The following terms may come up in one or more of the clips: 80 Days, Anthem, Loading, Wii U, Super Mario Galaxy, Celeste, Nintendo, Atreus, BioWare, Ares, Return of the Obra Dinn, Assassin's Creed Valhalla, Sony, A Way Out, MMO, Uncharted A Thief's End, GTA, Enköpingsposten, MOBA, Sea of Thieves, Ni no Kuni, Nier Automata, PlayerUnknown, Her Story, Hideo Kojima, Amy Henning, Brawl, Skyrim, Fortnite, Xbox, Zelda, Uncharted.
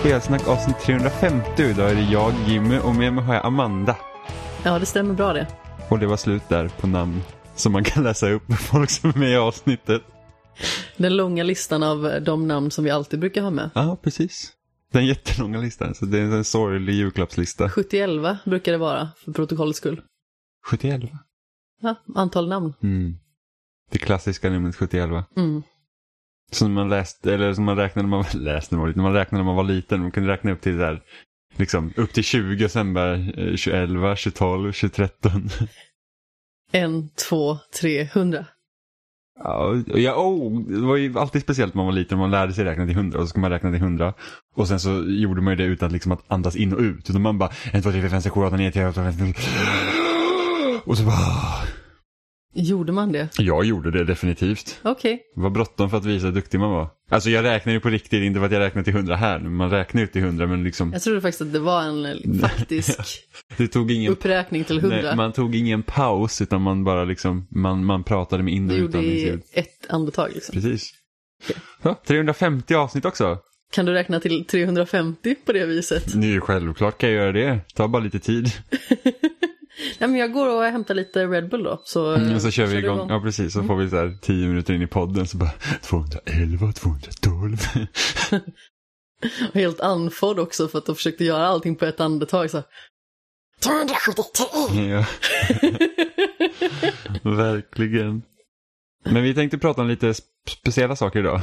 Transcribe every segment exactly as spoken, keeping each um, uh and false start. Spelsnack avsnitt trehundrafemtio. Idag är det jag, Jimmy, och med mig har jag Amanda. Ja, det stämmer bra det. Och det var slut där på namn som man kan läsa upp med folk som är med i avsnittet. Den långa listan av de namn som vi alltid brukar ha med. Ja, precis. Den jättelånga listan, så det är en sorglig julklappslista. sjuttioelva brukar det vara, för protokollets skull. sjuttioelva? Ja, antal namn. Mm. Det klassiska numret sjuttioelva. Mm. Som man läste, eller som man räknade när man var, läste, när man räknade när man var liten. Man kunde räkna upp till där, liksom, upp till tjugo och sen bara eh, tjugoelva, tjugotolv, tjugotretton. en, två, tre, hundra. Ja, ja, oh, det var ju alltid speciellt när man var liten. Man lärde sig räkna till hundra och så skulle man räkna till hundra. Och sen så gjorde man ju det utan liksom att andas in och ut. Utan man bara, ett, två, tre, fyra, fem, sex, sju, åtta, nio, tio, elva, tolv, tretton. Och så bara... Gjorde man det? Jag gjorde det definitivt. Okej. Okay. Det var bråttom för att visa hur duktig man var. Alltså jag räknar ju på riktigt, inte för att jag räknar till hundra här. Man räknar ut till hundra, men liksom... Jag trodde faktiskt att det var en faktisk det tog ingen... uppräkning till hundra. Nej, man tog ingen paus, utan man bara liksom... Man, man pratade med in och utan. Det gjorde ett andetag liksom. Precis. Okay. Ja, trehundrafemtio avsnitt också. Kan du räkna till trehundrafemtio på det viset? Nu självklart kan jag göra det. Ta bara lite tid. Nej, men jag går och hämtar lite Red Bull då. Så, mm, så kör vi igång. igång. Ja, precis. Så mm. får vi så här tio minuter in i podden så bara tvåhundraelva, tvåhundratolv. Och helt anförd också för att de försökte göra allting på ett andetag. Så här, tvåhundrasjuttiotre. Ja. Verkligen. Men vi tänkte prata om lite speciella saker idag.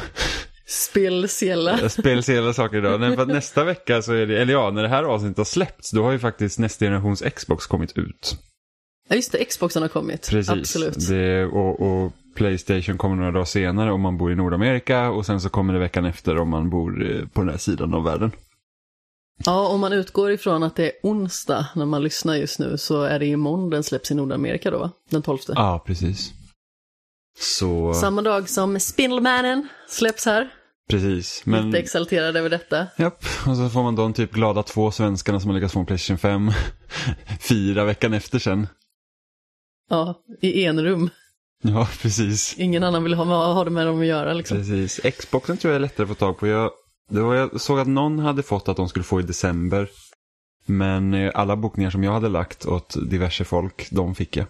Spelsela. Spelsela saker idag. Nej, för att nästa vecka så är det, eller ja, när det här avsnittet har släppts, då har ju faktiskt nästa generations Xbox kommit ut. Ja just det, Xboxen har kommit. Precis. Absolut. Det, och, och PlayStation kommer några dagar senare om man bor i Nordamerika, och sen så kommer det veckan efter om man bor på den här sidan av världen. Ja, om man utgår ifrån att det är onsdag när man lyssnar just nu, så är det imorgon den släpps i Nordamerika då, va? Den tolfte. Ja, precis. Så... Samma dag som Spindelmannen släpps här. Precis. Men... Lite exalterad över detta. Japp, och så får man då en typ glada två svenskarna som har lyckats få en PlayStation fem fyra veckan efter sen. Ja, i en rum. Ja, precis. Ingen annan vill ha, ha det med dem att göra liksom. Precis. Xboxen tror jag är lättare att få tag på. Jag, det var, jag såg att någon hade fått att de skulle få i december. Men alla bokningar som jag hade lagt åt diverse folk, de fick jag.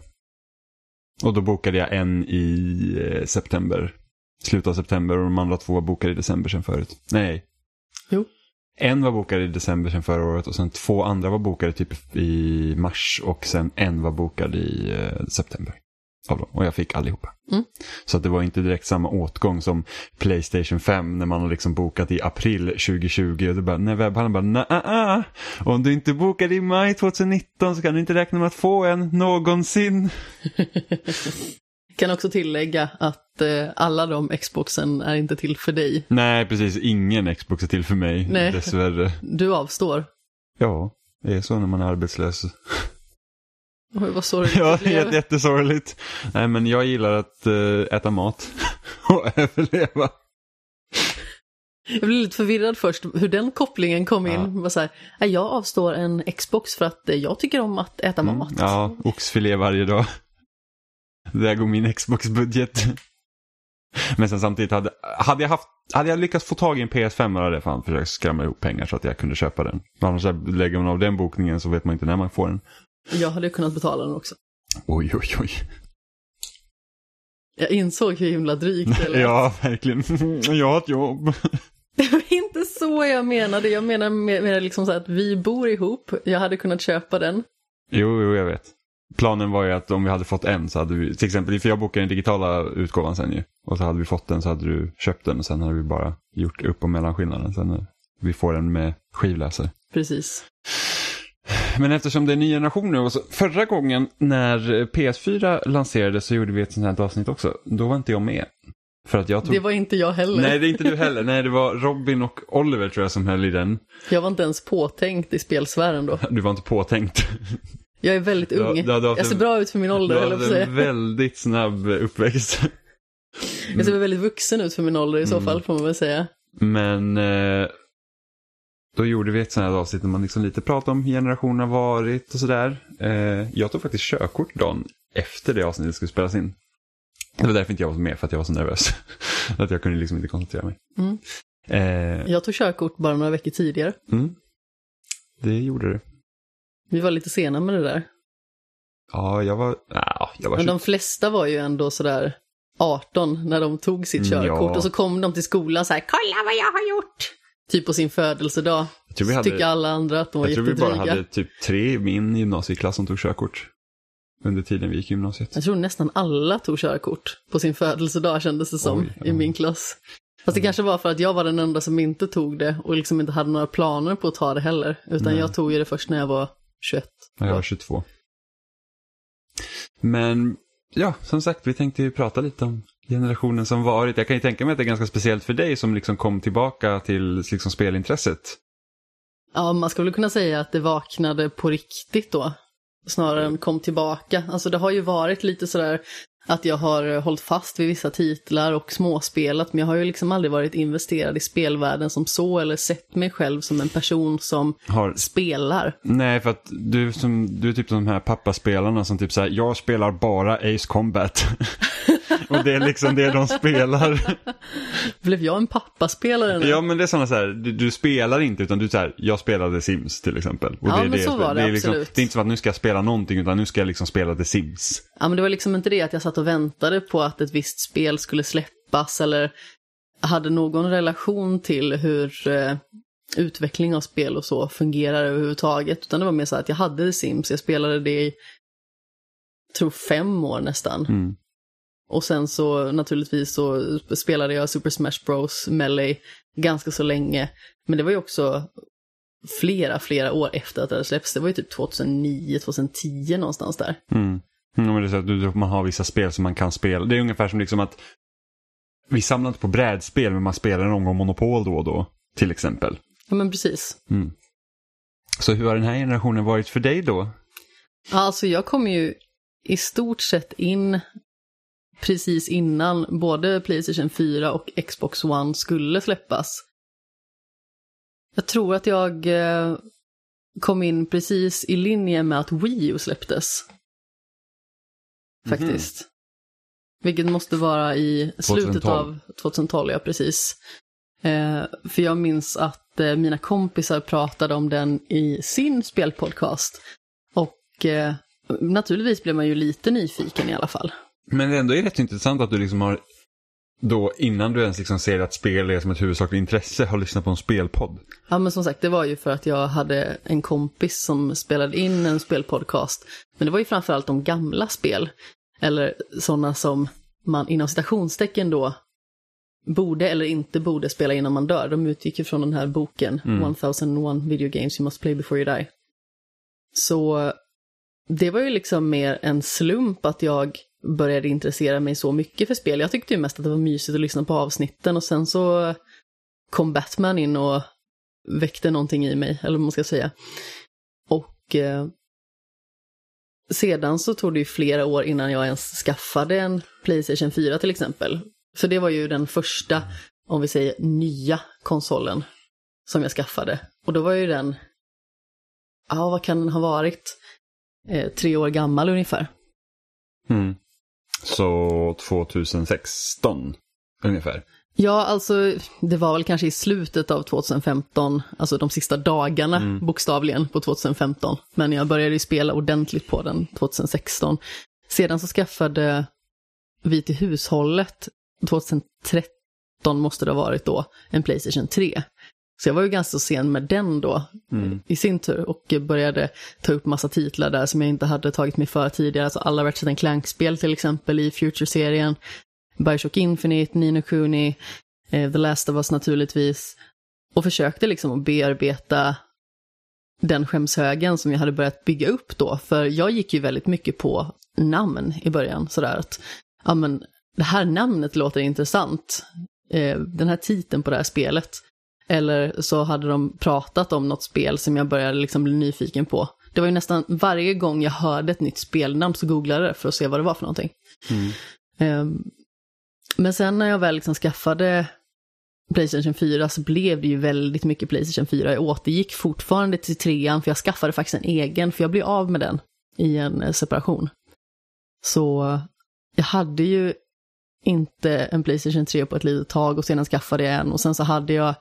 Och då bokade jag en i september. Slutet av september, och de andra två var bokade i december sen förut. Nej. Jo. En var bokad i december sen förra året, och sen två andra var bokade typ i mars, och sen en var bokad i september av dem. Och jag fick allihopa. Mm. Så att det var inte direkt samma åtgång som PlayStation fem när man har liksom bokat i april tjugotjugo. Och det bara, nej, webbhandeln bara, nej, nah, ah, om du inte bokade i maj tjugonitton så kan du inte räkna med att få en någonsin. Kan också tillägga att eh, alla de Xboxen är inte till för dig. Nej, precis. Ingen Xbox är till för mig, nej. Dessvärre. Du avstår. Ja, det är så när man är arbetslös. Oj, vad sorgligt. Ja, jätt, jättesorgligt. Nej, men jag gillar att uh, äta mat och överleva. Jag blev lite förvirrad först hur den kopplingen kom ja. in. Bara så här, jag avstår en Xbox för att jag tycker om att äta mm, mat. Ja, oxfilé varje dag. Där går min Xbox-budget. Men sen samtidigt hade, hade, jag haft, hade jag lyckats få tag i en P S fem hade jag fan försökt skramla ihop pengar så att jag kunde köpa den. Annars lägger man av den bokningen så vet man inte när man får den. Jag hade ju kunnat betala den också. Oj, oj, oj. Jag insåg hur himla drygt det lät. Ja, verkligen. Jag har ett jobb. Det var inte så jag menade. Jag menar mer liksom så att vi bor ihop. Jag hade kunnat köpa den. Jo, jo, jag vet. Planen var ju att om vi hade fått en så hade vi... Till exempel, för jag bokade den digitala utgåvan sen ju. Och så hade vi fått den så hade du köpt den. Och sen hade vi bara gjort upp och mellanskillnaden. Sen vi får den med skivläsare. Precis. Men eftersom det är en ny generation nu, och så förra gången när P S fyra lanserades så gjorde vi ett sånt här avsnitt också. Då var inte jag med. För att jag tog... Det var inte jag heller. Nej, det är inte du heller. Nej, det var Robin och Oliver tror jag som höll i den. Jag var inte ens påtänkt i spelsfären då. Du var inte påtänkt. Jag är väldigt ung. Du, du, du, jag ser en... bra ut för min ålder. Du hade säga. En väldigt snabb uppväxt. Jag ser väldigt vuxen ut för min ålder i så mm. fall får man väl säga. Men... Eh... Då gjorde vi ett sånt här avsnitt när man liksom lite pratade om hur generationen har varit och sådär. Eh, jag tog faktiskt körkort dagen efter det avsnittet skulle spelas in. Det var därför inte jag var med, för att jag var så nervös. Att jag kunde liksom inte koncentrera mig. Mm. Eh... Jag tog körkort bara några veckor tidigare. Mm. Det gjorde du. Vi var lite sena med det där. Ja, jag var... Nah, jag var... Men de flesta var ju ändå sådär arton när de tog sitt körkort. Ja. Och så kom de till skolan så här: kolla vad jag har gjort! Typ på sin födelsedag. Jag tror vi hade... tycker alla andra att de var jättedryga. Jag tror vi bara hade typ tre i min gymnasieklass som tog körkort under tiden vi gick i gymnasiet. Jag tror nästan alla tog körkort på sin födelsedag, kändes det som. Oj, ja. I min klass. Fast det kanske var för att jag var den enda som inte tog det och liksom inte hade några planer på att ta det heller. Utan Nej. Jag tog ju det först när jag var tjugoett. Jag var tjugotvå. Men ja, som sagt, vi tänkte ju prata lite om generationen som varit. Jag kan ju tänka mig att det är ganska speciellt för dig som liksom kom tillbaka till liksom spelintresset. Ja, man skulle kunna säga att det vaknade på riktigt då. Snarare än kom tillbaka. Alltså det har ju varit lite sådär att jag har hållit fast vid vissa titlar och småspelat. Men jag har ju liksom aldrig varit investerad i spelvärlden som så. Eller sett mig själv som en person som har... spelar. Nej, för att du, som, du är typ de här pappaspelarna som typ såhär: jag spelar bara Ace Combat. Och det är liksom det de spelar. Blev jag en pappaspelare nu? Ja, men det är sådana så här, du, du spelar inte utan du så här, jag spelade Sims till exempel. Och ja, det, men det, så var det, det är liksom, absolut. Det är inte så att nu ska jag spela någonting utan nu ska jag liksom spela The Sims. Ja, men det var liksom inte det att jag satt och väntade på att ett visst spel skulle släppas eller hade någon relation till hur eh, utveckling av spel och så fungerar överhuvudtaget. Utan det var mer så att jag hade The Sims, jag spelade det i tror fem år nästan. Mm. Och sen så naturligtvis så spelade jag Super Smash Bros Melee ganska så länge. Men det var ju också flera, flera år efter att det släpptes. Det var ju typ tjugohundranio tjugohundratio någonstans där. Mm. Mm, men det är så att man har vissa spel som man kan spela. Det är ungefär som liksom att vi samlar inte på brädspel men man spelar en omgång Monopol då och då till exempel. Ja, men precis. Mm. Så hur har den här generationen varit för dig då? Alltså jag kom ju i stort sett in... precis innan både PlayStation fyra och Xbox One skulle släppas. Jag tror att jag kom in precis i linje med att Wii U släpptes. Faktiskt. Mm. Vilket måste vara i slutet tjugotolv. Av tjugotolv, ja precis. För jag minns att mina kompisar pratade om den i sin spelpodcast. Och naturligtvis blev man ju lite nyfiken i alla fall. Men det ändå är rätt intressant att du liksom har då innan du ens liksom ser att spel är som ett huvudsakligt intresse har lyssnat på en spelpodd. Ja, men som sagt, det var ju för att jag hade en kompis som spelade in en spelpodcast. Men det var ju framförallt om gamla spel. Eller sådana som man inom citationstecken då borde eller inte borde spela innan man dör. De utgick ju från den här boken mm. tusen och ett Video Games You Must Play Before You Die. Så det var ju liksom mer en slump att jag började intressera mig så mycket för spel. Jag tyckte ju mest att det var mysigt att lyssna på avsnitten och sen så kom Batman in och väckte någonting i mig, eller vad man ska säga. Och eh, sedan så tog det ju flera år innan jag ens skaffade en PlayStation fyra till exempel. För det var ju den första, om vi säger nya konsolen som jag skaffade. Och då var ju den, ja ah, vad kan den ha varit? Eh, tre år gammal ungefär. Mm. Så tjugosexton ungefär. Ja, alltså det var väl kanske i slutet av tjugofemton, alltså de sista dagarna mm. bokstavligen på tjugofemton. Men jag började ju spela ordentligt på den tjugosexton. Sedan så skaffade vi till hushållet tjugotretton måste det ha varit då, en PlayStation tre. Så jag var ju ganska sen med den då mm. i sin tur och började ta upp massa titlar där som jag inte hade tagit mig för tidigare. Alltså alla Ratchet and Clank-spel till exempel i Future-serien, Bioshock Infinite, Ni no Kuni, eh, The Last of Us naturligtvis. Och försökte liksom att bearbeta den skämshögen som jag hade börjat bygga upp då. För jag gick ju väldigt mycket på namn i början. Sådär att ja, men, det här namnet låter intressant. Eh, den här titeln på det här spelet. Eller så hade de pratat om något spel som jag började liksom bli nyfiken på. Det var ju nästan varje gång jag hörde ett nytt spelnamn så googlade jag det för att se vad det var för någonting. Mm. Um, men sen när jag väl liksom skaffade PlayStation fyra så blev det ju väldigt mycket PlayStation fyra. Jag återgick fortfarande till trean för jag skaffade faktiskt en egen för jag blev av med den i en separation. Så jag hade ju inte en PlayStation tre på ett litet tag och sedan skaffade jag en. Och sen så hade jag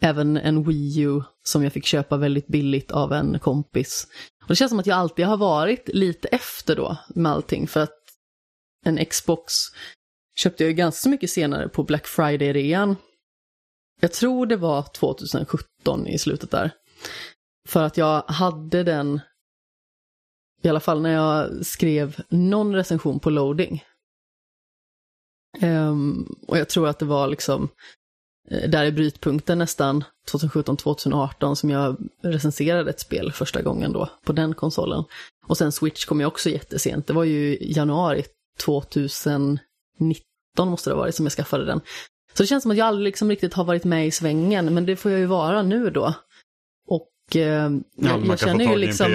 även en Wii U som jag fick köpa väldigt billigt av en kompis. Och det känns som att jag alltid har varit lite efter då med allting, för att en Xbox köpte jag ganska mycket senare på Black Friday-rean. Jag tror det var tjugosjutton i slutet där. För att jag hade den, i alla fall när jag skrev någon recension på Loading. Um, och jag tror att det var liksom där i brytpunkten nästan tjugosjutton till tjugoarton som jag recenserade ett spel första gången då på den konsolen. Och sen Switch kom jag också jättesent. Det var ju januari tjugonitton måste det ha varit som jag skaffade den. Så det känns som att jag aldrig liksom riktigt har varit med i svängen, men det får jag ju vara nu då. Och eh, ja, jag, jag känner ju liksom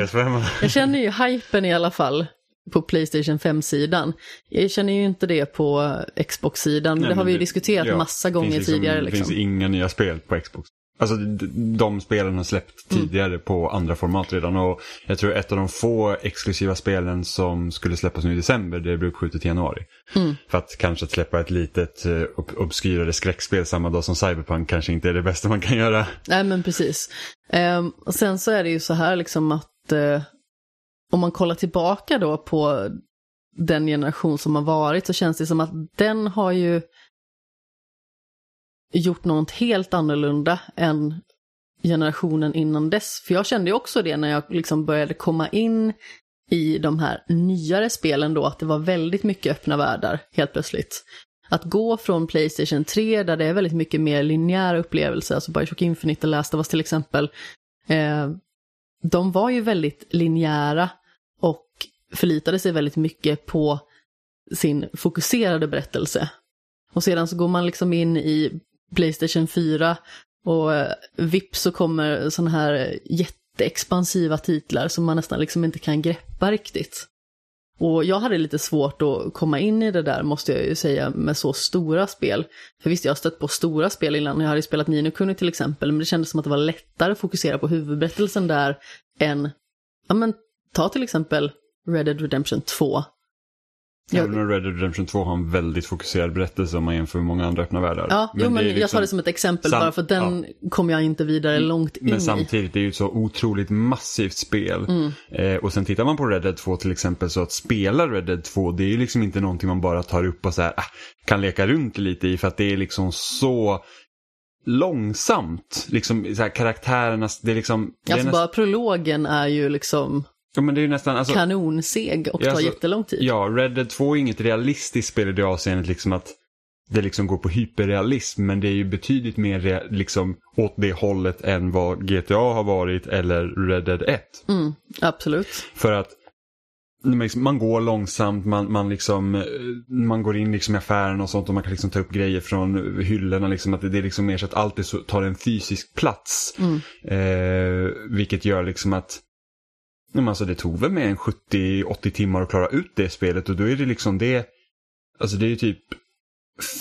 jag känner ju hypen i alla fall på PlayStation fem-sidan. Jag känner ju inte det på Xbox-sidan. Nej, det har vi ju diskuterat ja, massa gånger liksom, tidigare. Liksom. Det finns inga nya spel på Xbox. Alltså de spelen har släppt tidigare mm. på andra format redan. Och jag tror ett av de få exklusiva spelen som skulle släppas nu i december, det blev skjutet i januari. Mm. För att kanske att släppa ett litet ob- obskyrade skräckspel samma dag som Cyberpunk kanske inte är det bästa man kan göra. Nej men precis. Ehm, och sen så är det ju så här liksom att eh, om man kollar tillbaka då på den generation som har varit, så känns det som att den har ju gjort något helt annorlunda än generationen innan dess. För jag kände ju också det när jag liksom började komma in i de här nyare spelen då, att det var väldigt mycket öppna världar helt plötsligt. Att gå från PlayStation tre där det är väldigt mycket mer linjära upplevelser, alltså Bioshock Infinite och Last of Us till exempel, eh, de var ju väldigt linjära och förlitade sig väldigt mycket på sin fokuserade berättelse. Och sedan så går man liksom in i PlayStation fyra och vips så kommer såna här jätteexpansiva titlar som man nästan liksom inte kan greppa riktigt. Och jag hade lite svårt att komma in i det där, måste jag ju säga, med så stora spel. För visst, jag har stött på stora spel innan. Jag hade ju spelat Ni no Kuni till exempel, men det kändes som att det var lättare att fokusera på huvudberättelsen där än, ja men, ta till exempel Red Dead Redemption två. Även om Red Dead Redemption två har en väldigt fokuserad berättelse om man jämför med många andra öppna världar. Ja, men, jo, men liksom, jag tar det som ett exempel sam- bara för den ja. kom jag inte vidare långt in i. Men samtidigt, det är ju ett så otroligt massivt spel. Mm. Eh, och sen tittar man på Red Dead två till exempel, så att spela Red Dead två, det är ju liksom inte någonting man bara tar upp och så här, ah, kan leka runt lite i, för att det är liksom så långsamt. Liksom så här, karaktärernas, det är liksom... Alltså det är näst... bara prologen är ju liksom... Ja, men det är ju nästan, alltså, kanonseg och tar alltså, jättelång tid. Ja, Red Dead två är inget realistiskt spel i det avseendet liksom att det liksom går på hyperrealism, men det är ju betydligt mer rea- liksom åt det hållet än vad G T A har varit eller Red Dead ett. Mm, absolut. För att man går långsamt, man, man, liksom, man går in liksom i affären och sånt, och man kan liksom ta upp grejer från hyllorna. Liksom, att det är liksom mer så att allt det så, tar en fysisk plats. Mm. Eh, vilket gör liksom att men alltså det tog väl med en sjuttio åttio timmar att klara ut det spelet, och då är det liksom det, alltså det är ju typ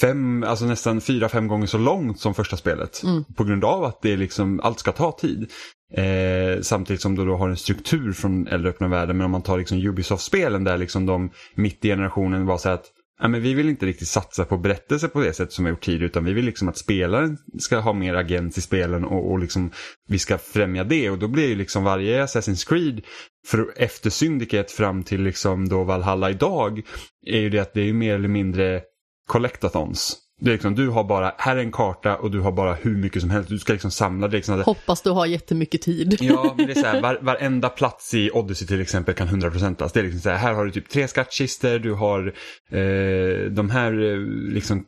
fem, alltså nästan fyra, fem gånger så långt som första spelet. Mm. På grund av att det liksom, allt ska ta tid. Eh, samtidigt som du då har en struktur från äldre öppna världen, men om man tar liksom Ubisoft-spelen där liksom de mitt i generationen var så här att ja, men vi vill inte riktigt satsa på berättelser på det sätt som vi gjort tidigare, utan vi vill liksom att spelaren ska ha mer agens i spelen och, och liksom vi ska främja det, och då blir ju liksom varje Assassin's Creed för, efter Syndicate fram till liksom då Valhalla idag är ju det att det är ju mer eller mindre collectathons. Det är liksom, du har bara, här är en karta och du har bara hur mycket som helst. Du ska liksom samla det. Liksom. Hoppas du har jättemycket tid. Ja, men det är så här, var, varenda plats i Odyssey till exempel kan hundraprocentas. Det är liksom så här, här har du typ tre skattkister, du har eh, de här liksom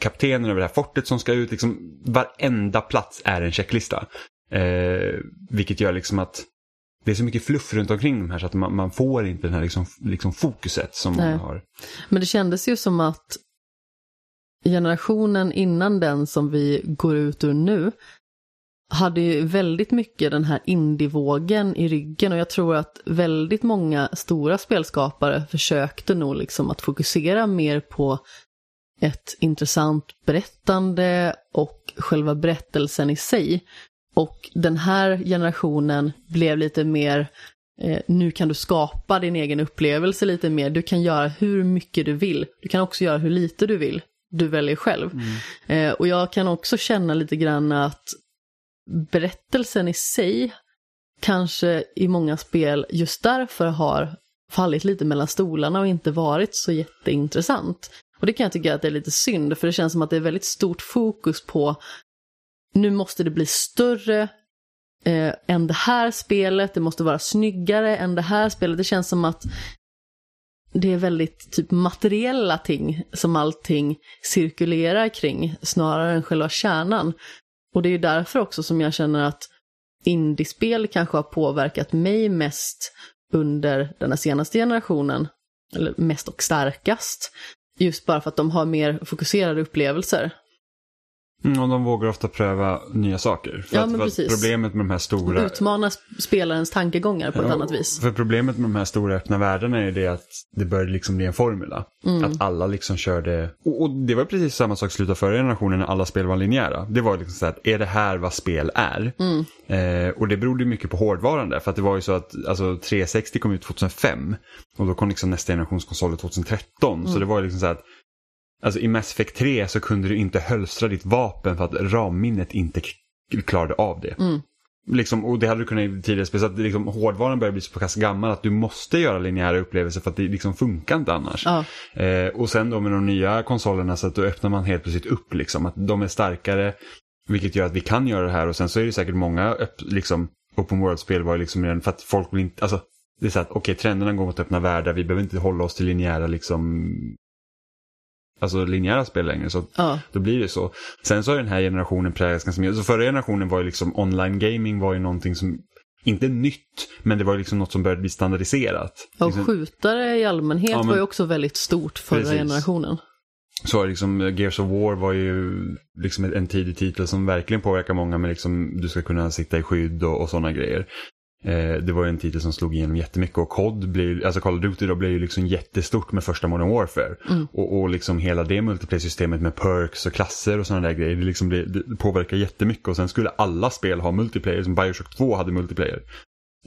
kaptenen över det här fortet som ska ut. Liksom, varenda plats är en checklista. Eh, vilket gör liksom att det är så mycket fluff runt omkring de här så att man, man får inte den här liksom, liksom fokuset som Nej. man har. Men det kändes ju som att generationen innan den som vi går ut ur nu hade ju väldigt mycket den här indievågen i ryggen, och jag tror att väldigt många stora spelskapare försökte nog liksom att fokusera mer på ett intressant berättande och själva berättelsen i sig, och den här generationen blev lite mer eh, nu kan du skapa din egen upplevelse lite mer. Du kan göra hur mycket du vill. Du kan också göra hur lite du vill. Du väljer själv. Mm. Eh, och jag kan också känna lite grann att berättelsen i sig kanske i många spel just därför har fallit lite mellan stolarna och inte varit så jätteintressant. Och det kan jag tycka att det är lite synd, för det känns som att det är väldigt stort fokus på nu måste det bli större eh, än det här spelet, det måste vara snyggare än det här spelet. Det känns som att det är väldigt typ materiella ting som allting cirkulerar kring snarare än själva kärnan. Och det är ju därför också som jag känner att indiespel kanske har påverkat mig mest under den senaste generationen, eller mest och starkast, just bara för att de har mer fokuserade upplevelser. Mm, och de vågar ofta pröva nya saker. För ja, att, men precis. För problemet med de här stora... Utmana spelarens tankegångar på ja, ett annat vis. För problemet med de här stora öppna världarna är det att det börjar liksom bli en formula. Mm. Att alla liksom körde... Och, och det var precis samma sak sluta förra generationen när alla spel var linjära. Det var liksom så att, är det här vad spel är? Mm. Eh, och det berodde mycket på hårdvarande. För att det var ju så att alltså, trehundrasextio kom ut tjugohundrafem. Och då kom liksom nästa generationskonsoler tjugotretton. Mm. Så det var ju liksom så att... Alltså i Mass Effect tre så kunde du inte hölstra ditt vapen för att ramminnet inte klarade av det. Mm. Liksom, och det hade du kunnat tidigare, speciellt att liksom, hårdvaran börjar bli så pass gammal att du måste göra linjära upplevelser för att det liksom funkar inte annars. Ja. Eh, och sen då med de nya konsolerna så att då öppnar man helt plötsligt upp liksom, att de är starkare vilket gör att vi kan göra det här. Och sen så är det säkert många öpp- liksom, open world-spel var liksom redan för att folk vill inte, alltså det är så att okej okay, trenderna går mot öppna världar, vi behöver inte hålla oss till linjära liksom... Alltså linjära spel längre, så ja. Då blir det så. Sen så har den här generationen präglats ganska mycket. Så förra generationen var ju liksom, online gaming var ju någonting som, inte nytt, men det var ju liksom något som började bli standardiserat. Ja, liksom... skjutare i allmänhet ja, men... var ju också väldigt stort förra Precis. generationen. Så liksom, Gears of War var ju liksom en tidig titel som verkligen påverkar många, men liksom, du ska kunna sitta i skydd och, och sådana grejer. Det var ju en titel som slog igenom jättemycket och C O D blir, alltså Call of Duty då blir ju liksom jättestort med första Modern Warfare mm. och, och liksom hela det multiplayer-systemet med perks och klasser och sådana där grejer det, liksom blir, det påverkar jättemycket och sen skulle alla spel ha multiplayer som Bioshock två hade multiplayer,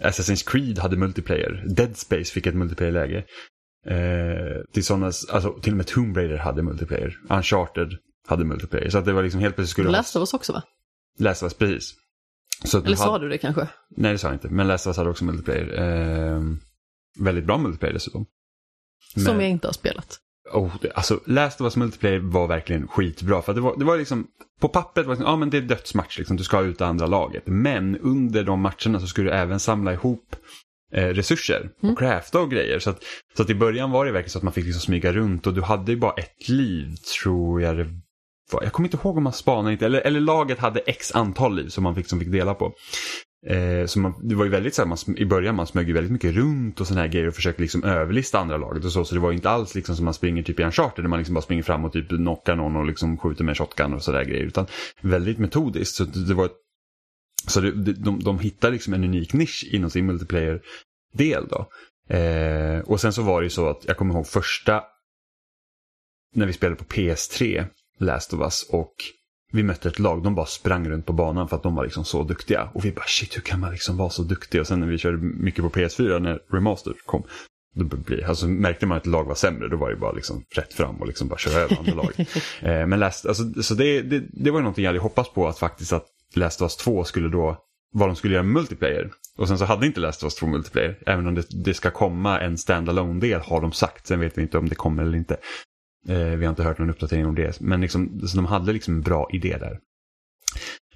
Assassin's Creed hade multiplayer, Dead Space fick ett multiplayer-läge eh, till sådana, alltså till och med Tomb Raider hade multiplayer, Uncharted hade multiplayer, så att det var liksom helt plötsligt skulle The Last of Us också va? The Last of Us, precis. Så eller sa hade... du det kanske? Nej, det sa jag inte. Men Last of Us hade också multiplayer. Eh, väldigt bra multiplayer dessutom. Men... Som jag inte har spelat. Oh, det, alltså Last of Us multiplayer var verkligen skitbra. För att det, var, det var liksom, på pappret var det, ah, men det är dödsmatch. Liksom, du ska ut det andra laget. Men under de matcherna så skulle du även samla ihop eh, resurser. Och mm. crafta och grejer. Så att, så att i början var det verkligen så att man fick liksom smyga runt. Och du hade ju bara ett liv, tror jag det. Jag kommer inte ihåg om man spanade inte. Eller, eller laget hade x antal liv som man fick, som fick dela på. Eh, så man, det var ju väldigt så här, man, i början man smög ju väldigt mycket runt och såna här grejer och försökte liksom överlista andra laget och så. Så det var ju inte alls liksom som man springer typ i Uncharted där man liksom bara springer fram och typ knockar någon och liksom skjuter med en shotgun och sådär grejer. Utan väldigt metodiskt. Så, det, det var, så det, de, de, de hittade liksom en unik nisch inom sin multiplayer-del då. Eh, och sen så var det ju så att jag kommer ihåg första när vi spelade på P S tre Last of Us och vi mötte ett lag, de bara sprang runt på banan för att de var liksom så duktiga och vi bara shit hur kan man liksom vara så duktig, och sen när vi körde mycket på P S fyra när Remaster kom då blev, alltså, märkte man att ett lag var sämre, då var det bara liksom rätt fram och liksom bara köra över andra lag. Eh, men Last, alltså, så det, det, det var ju någonting jag hade hoppats på att faktiskt att Last of Us två skulle då vad de skulle göra multiplayer, och sen så hade inte Last of Us två multiplayer, även om det, det ska komma en standalone-del har de sagt, sen vet vi inte om det kommer eller inte. Vi har inte hört någon uppdatering om det. Men liksom, så de hade liksom en bra idé där.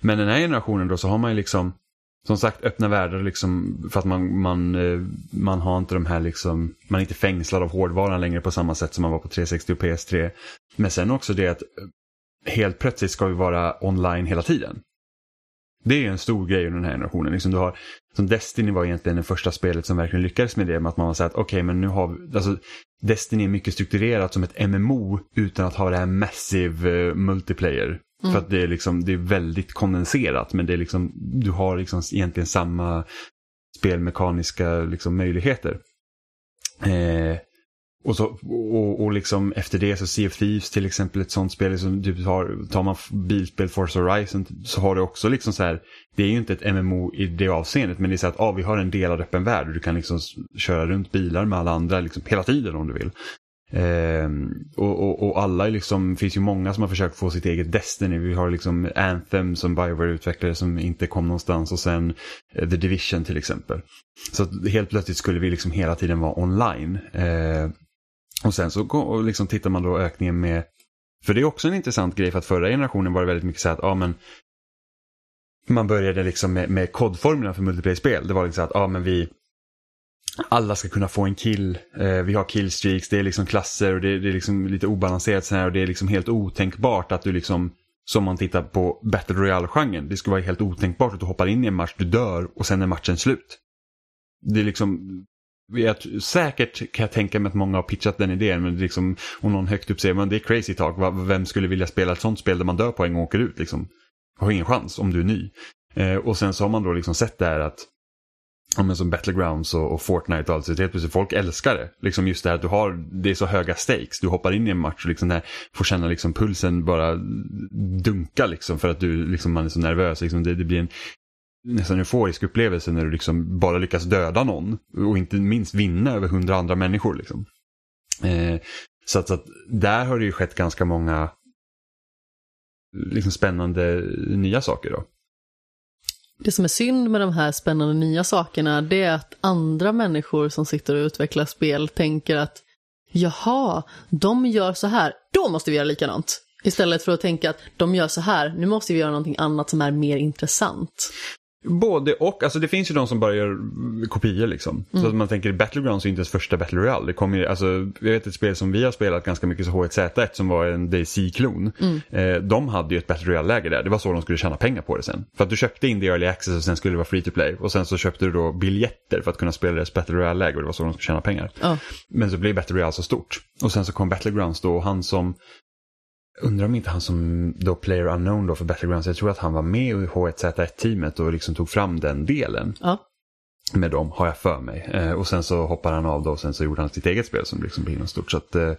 Men den här generationen då så har man ju liksom, som sagt, öppna världar liksom, för att man, man, man har inte de här liksom, man är inte fängslad av hårdvaran längre på samma sätt som man var på trehundrasextio och P S tre. Men sen också det att helt plötsligt ska vi vara online hela tiden. Det är ju en stor grej i den här generationen. Liksom du har, som Destiny var egentligen det första spelet som verkligen lyckades med det. Med att man var så här att okej okay, men nu har vi... Alltså, Destiny är mycket strukturerat som ett M M O utan att ha det här massive uh, multiplayer. Mm. För att det är, liksom, det är väldigt kondenserat. Men det är liksom, du har liksom egentligen samma spelmekaniska liksom, möjligheter. Eh, Och, så, och, och liksom efter det så Sea of Thieves till exempel, ett sånt spel som du har, tar man bilspel Forza Horizon så har det också liksom så här, det är ju inte ett M M O i det avseendet, men det är så att ah, vi har en delad öppen värld och du kan liksom köra runt bilar med alla andra liksom hela tiden om du vill. Ehm, och, och, och alla liksom, finns ju många som har försökt få sitt eget Destiny. Vi har liksom Anthem som BioWare utvecklade som inte kom någonstans, och sen The Division till exempel. Så att helt plötsligt skulle vi liksom hela tiden vara online. Ehm, och sen så och liksom tittar man då ökningen med, för det är också en intressant grej, för att förra generationen var det väldigt mycket så att ja, men man började liksom med, med kodformerna för multiplayer-spel. Det var liksom att ja, men vi alla ska kunna få en kill, eh, vi har killstreaks, det är liksom klasser och det, det är liksom lite obalanserat så här, och det är liksom helt otänkbart att du liksom, som man tittar på Battle Royale-genren, det skulle vara helt otänkbart att du hoppar in i en match, du dör och sen är matchen slut. Det är liksom, jag, säkert kan jag tänka mig att många har pitchat den idén, men liksom, och någon högt upp säger, men det är crazy talk, va? Vem skulle vilja spela ett sånt spel där man dör på en gång och åker ut liksom? Har ingen chans om du är ny. Eh, och sen så har man då liksom sett det här att ja, men som Battlegrounds och, och Fortnite och allt, så helt plötsligt folk älskar det. Liksom just det här att du har, det är så höga stakes. Du hoppar in i en match och liksom där, får känna liksom pulsen bara dunka liksom, för att du liksom, man är så nervös. Liksom det, det blir en nästan euforisk upplevelse när du liksom bara lyckas döda någon. Och inte minst vinna över hundra andra människor. Liksom. Eh, så, att, så att där har det ju skett ganska många liksom spännande nya saker då. Det som är synd med de här spännande nya sakerna, det är att andra människor som sitter och utvecklar spel tänker att jaha, de gör så här, då måste vi göra likadant. Istället för att tänka att de gör så här, nu måste vi göra någonting annat som är mer intressant. Både och, alltså det finns ju de som bara gör kopior liksom. Mm. Så att man tänker Battlegrounds är inte ens första Battle Royale. Det kommer ju, alltså, jag vet ett spel som vi har spelat ganska mycket, så H ett Z ett som var en D C-klon. Mm. Eh, de hade ju ett Battle Royale-läge där. Det var så de skulle tjäna pengar på det sen. För att du köpte in det i Early Access och sen skulle det vara free to play. Och sen så köpte du då biljetter för att kunna spela deras Battle Royale-läge, och det var så de skulle tjäna pengar. Oh. Men så blev Battle Royale så stort. Och sen så kom Battlegrounds då, och han som... undrar om inte han som då PlayerUnknown då för Battlegrounds, jag tror att han var med i H ett Z ett-teamet och liksom tog fram den delen. Ja. Med dem, har jag för mig. Eh, och sen så hoppade han av då, och sen så gjorde han sitt eget spel som liksom blev något stort. Så att eh,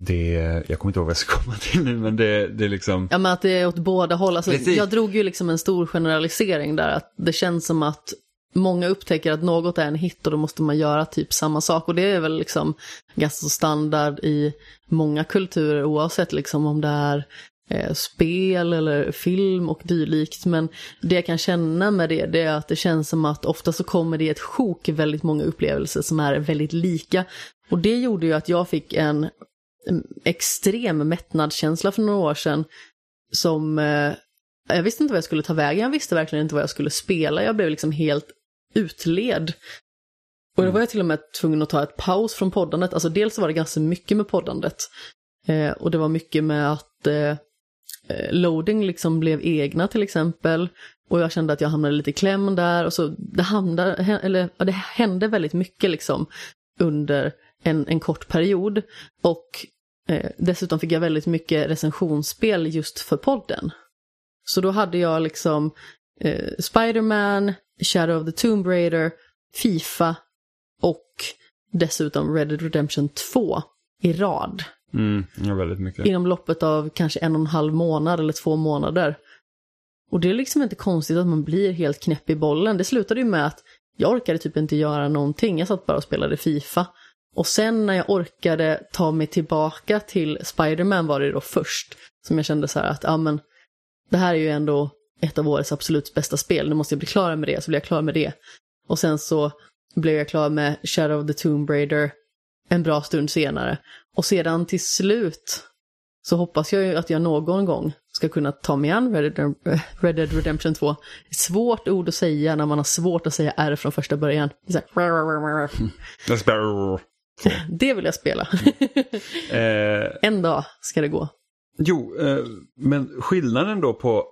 det, jag kommer inte ihåg vad jag ska komma till nu, men det, det är liksom... Ja, men att det är åt båda håll. Alltså, jag drog ju liksom en stor generalisering där, att det känns som att många upptäcker att något är en hit och då måste man göra typ samma sak, och det är väl liksom ganska standard i många kulturer, oavsett liksom om det är eh, spel eller film och dylikt. Men det jag kan känna med det, det är att det känns som att ofta så kommer det ett sjok i väldigt många upplevelser som är väldigt lika, och det gjorde ju att jag fick en, en extrem mättnadskänsla för några år sedan som eh, jag visste inte vad jag skulle ta vägen, jag visste verkligen inte vad jag skulle spela, jag blev liksom helt utled. Och då var jag till och med tvungen att ta ett paus från poddandet. Alltså dels var det ganska mycket med poddandet. Eh, och det var mycket med att eh, Loading liksom blev egna till exempel. Och jag kände att jag hamnade lite i kläm där. Och så det, hamnade, eller, ja, det hände väldigt mycket liksom under en, en kort period. Och eh, dessutom fick jag väldigt mycket recensionsspel just för podden. Så då hade jag liksom eh, Spider-Man, Shadow of the Tomb Raider, FIFA och dessutom Red Dead Redemption två i rad. Mm, ja, väldigt mycket. Inom loppet av kanske en och en halv månad eller två månader. Och det är liksom inte konstigt att man blir helt knäpp i bollen. Det slutade ju med att jag orkade typ inte göra någonting. Jag satt bara och spelade FIFA. Och sen när jag orkade ta mig tillbaka till Spider-Man var det då först som jag kände så här att ja, men det här är ju ändå ett av årets absolut bästa spel. Nu måste jag bli klar med det, så blir jag klar med det. Och sen så blev jag klar med Shadow of the Tomb Raider en bra stund senare. Och sedan till slut så hoppas jag ju att jag någon gång ska kunna ta mig an Red Dead, Red Dead Redemption två. Ett svårt ord att säga när man har svårt att säga R från första början. Det, här, det vill jag spela. En dag ska det gå. Jo, men skillnaden då på,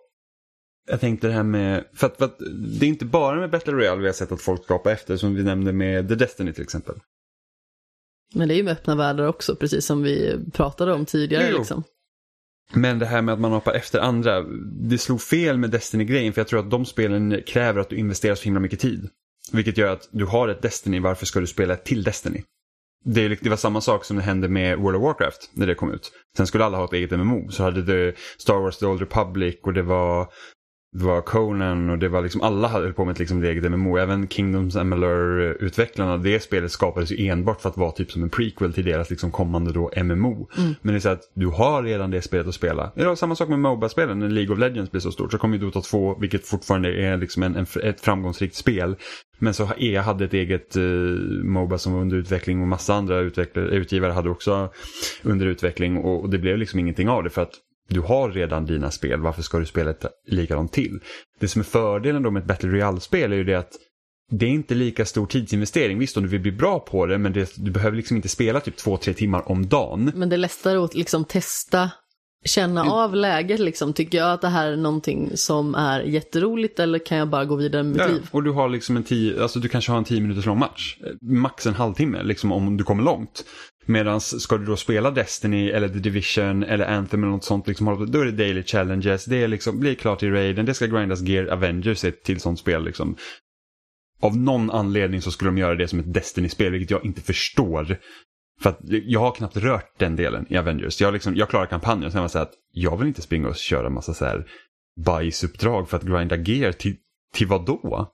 jag tänkte det här med, för att, för att det är inte bara med Battle Royale vi har sett att folk skapar efter, som vi nämnde med The Destiny till exempel. Men det är ju med öppna världar också, precis som vi pratade om tidigare. Jo. Liksom. Men det här med att man hoppar efter andra, det slog fel med Destiny-grejen, för jag tror att de spelen kräver att du investerar så himla mycket tid. Vilket gör att du har ett Destiny, varför ska du spela till Destiny? det, det var samma sak som det hände med World of Warcraft när det kom ut. Sen skulle alla ha ett eget M M O. Så hade det Star Wars The Old Republic och det var, det var Conan och det var liksom, alla hade på med liksom ett eget M M O. Även Kingdoms M L R-utvecklarna, det spelet skapades ju enbart för att vara typ som en prequel till deras liksom kommande då M M O. Mm. Men det är så att du har redan det spelet att spela. Det var samma sak med MOBA-spelen, när League of Legends blir så stort så kommer ju Dota två, vilket fortfarande är liksom en, en, ett framgångsrikt spel. Men så E A hade ett eget eh, MOBA som var under utveckling och massa andra utvecklare, utgivare hade också under utveckling och, och det blev liksom ingenting av det för att du har redan dina spel, varför ska du spela ett likadant till? Det som är fördelen då med ett Battle Royale-spel är ju det att det är inte lika stor tidsinvestering. Visst, om du vill bli bra på det, men det, du behöver liksom inte spela typ två, tre timmar om dagen. Men det är lättare att liksom testa, känna mm. av läget liksom. Tycker jag att det här är någonting som är jätteroligt eller kan jag bara gå vidare med mitt ja, liv? Och du har liksom en tio, alltså du kanske har en tio minuters lång match, max en halvtimme liksom om du kommer långt. Medan ska du då spela Destiny eller The Division eller Anthem eller något sånt liksom, då är det daily challenges, det är liksom bli klart i raiden, det ska grindas gear, Avengers är ett till sånt spel liksom. Av någon anledning så skulle de göra det som ett Destiny-spel, vilket jag inte förstår. För att jag har knappt rört den delen i Avengers. Jag, liksom, jag klarar kampanjen och sen var så här att jag vill inte springa och köra massa så här bajsuppdrag för att grinda gear till, till vad då?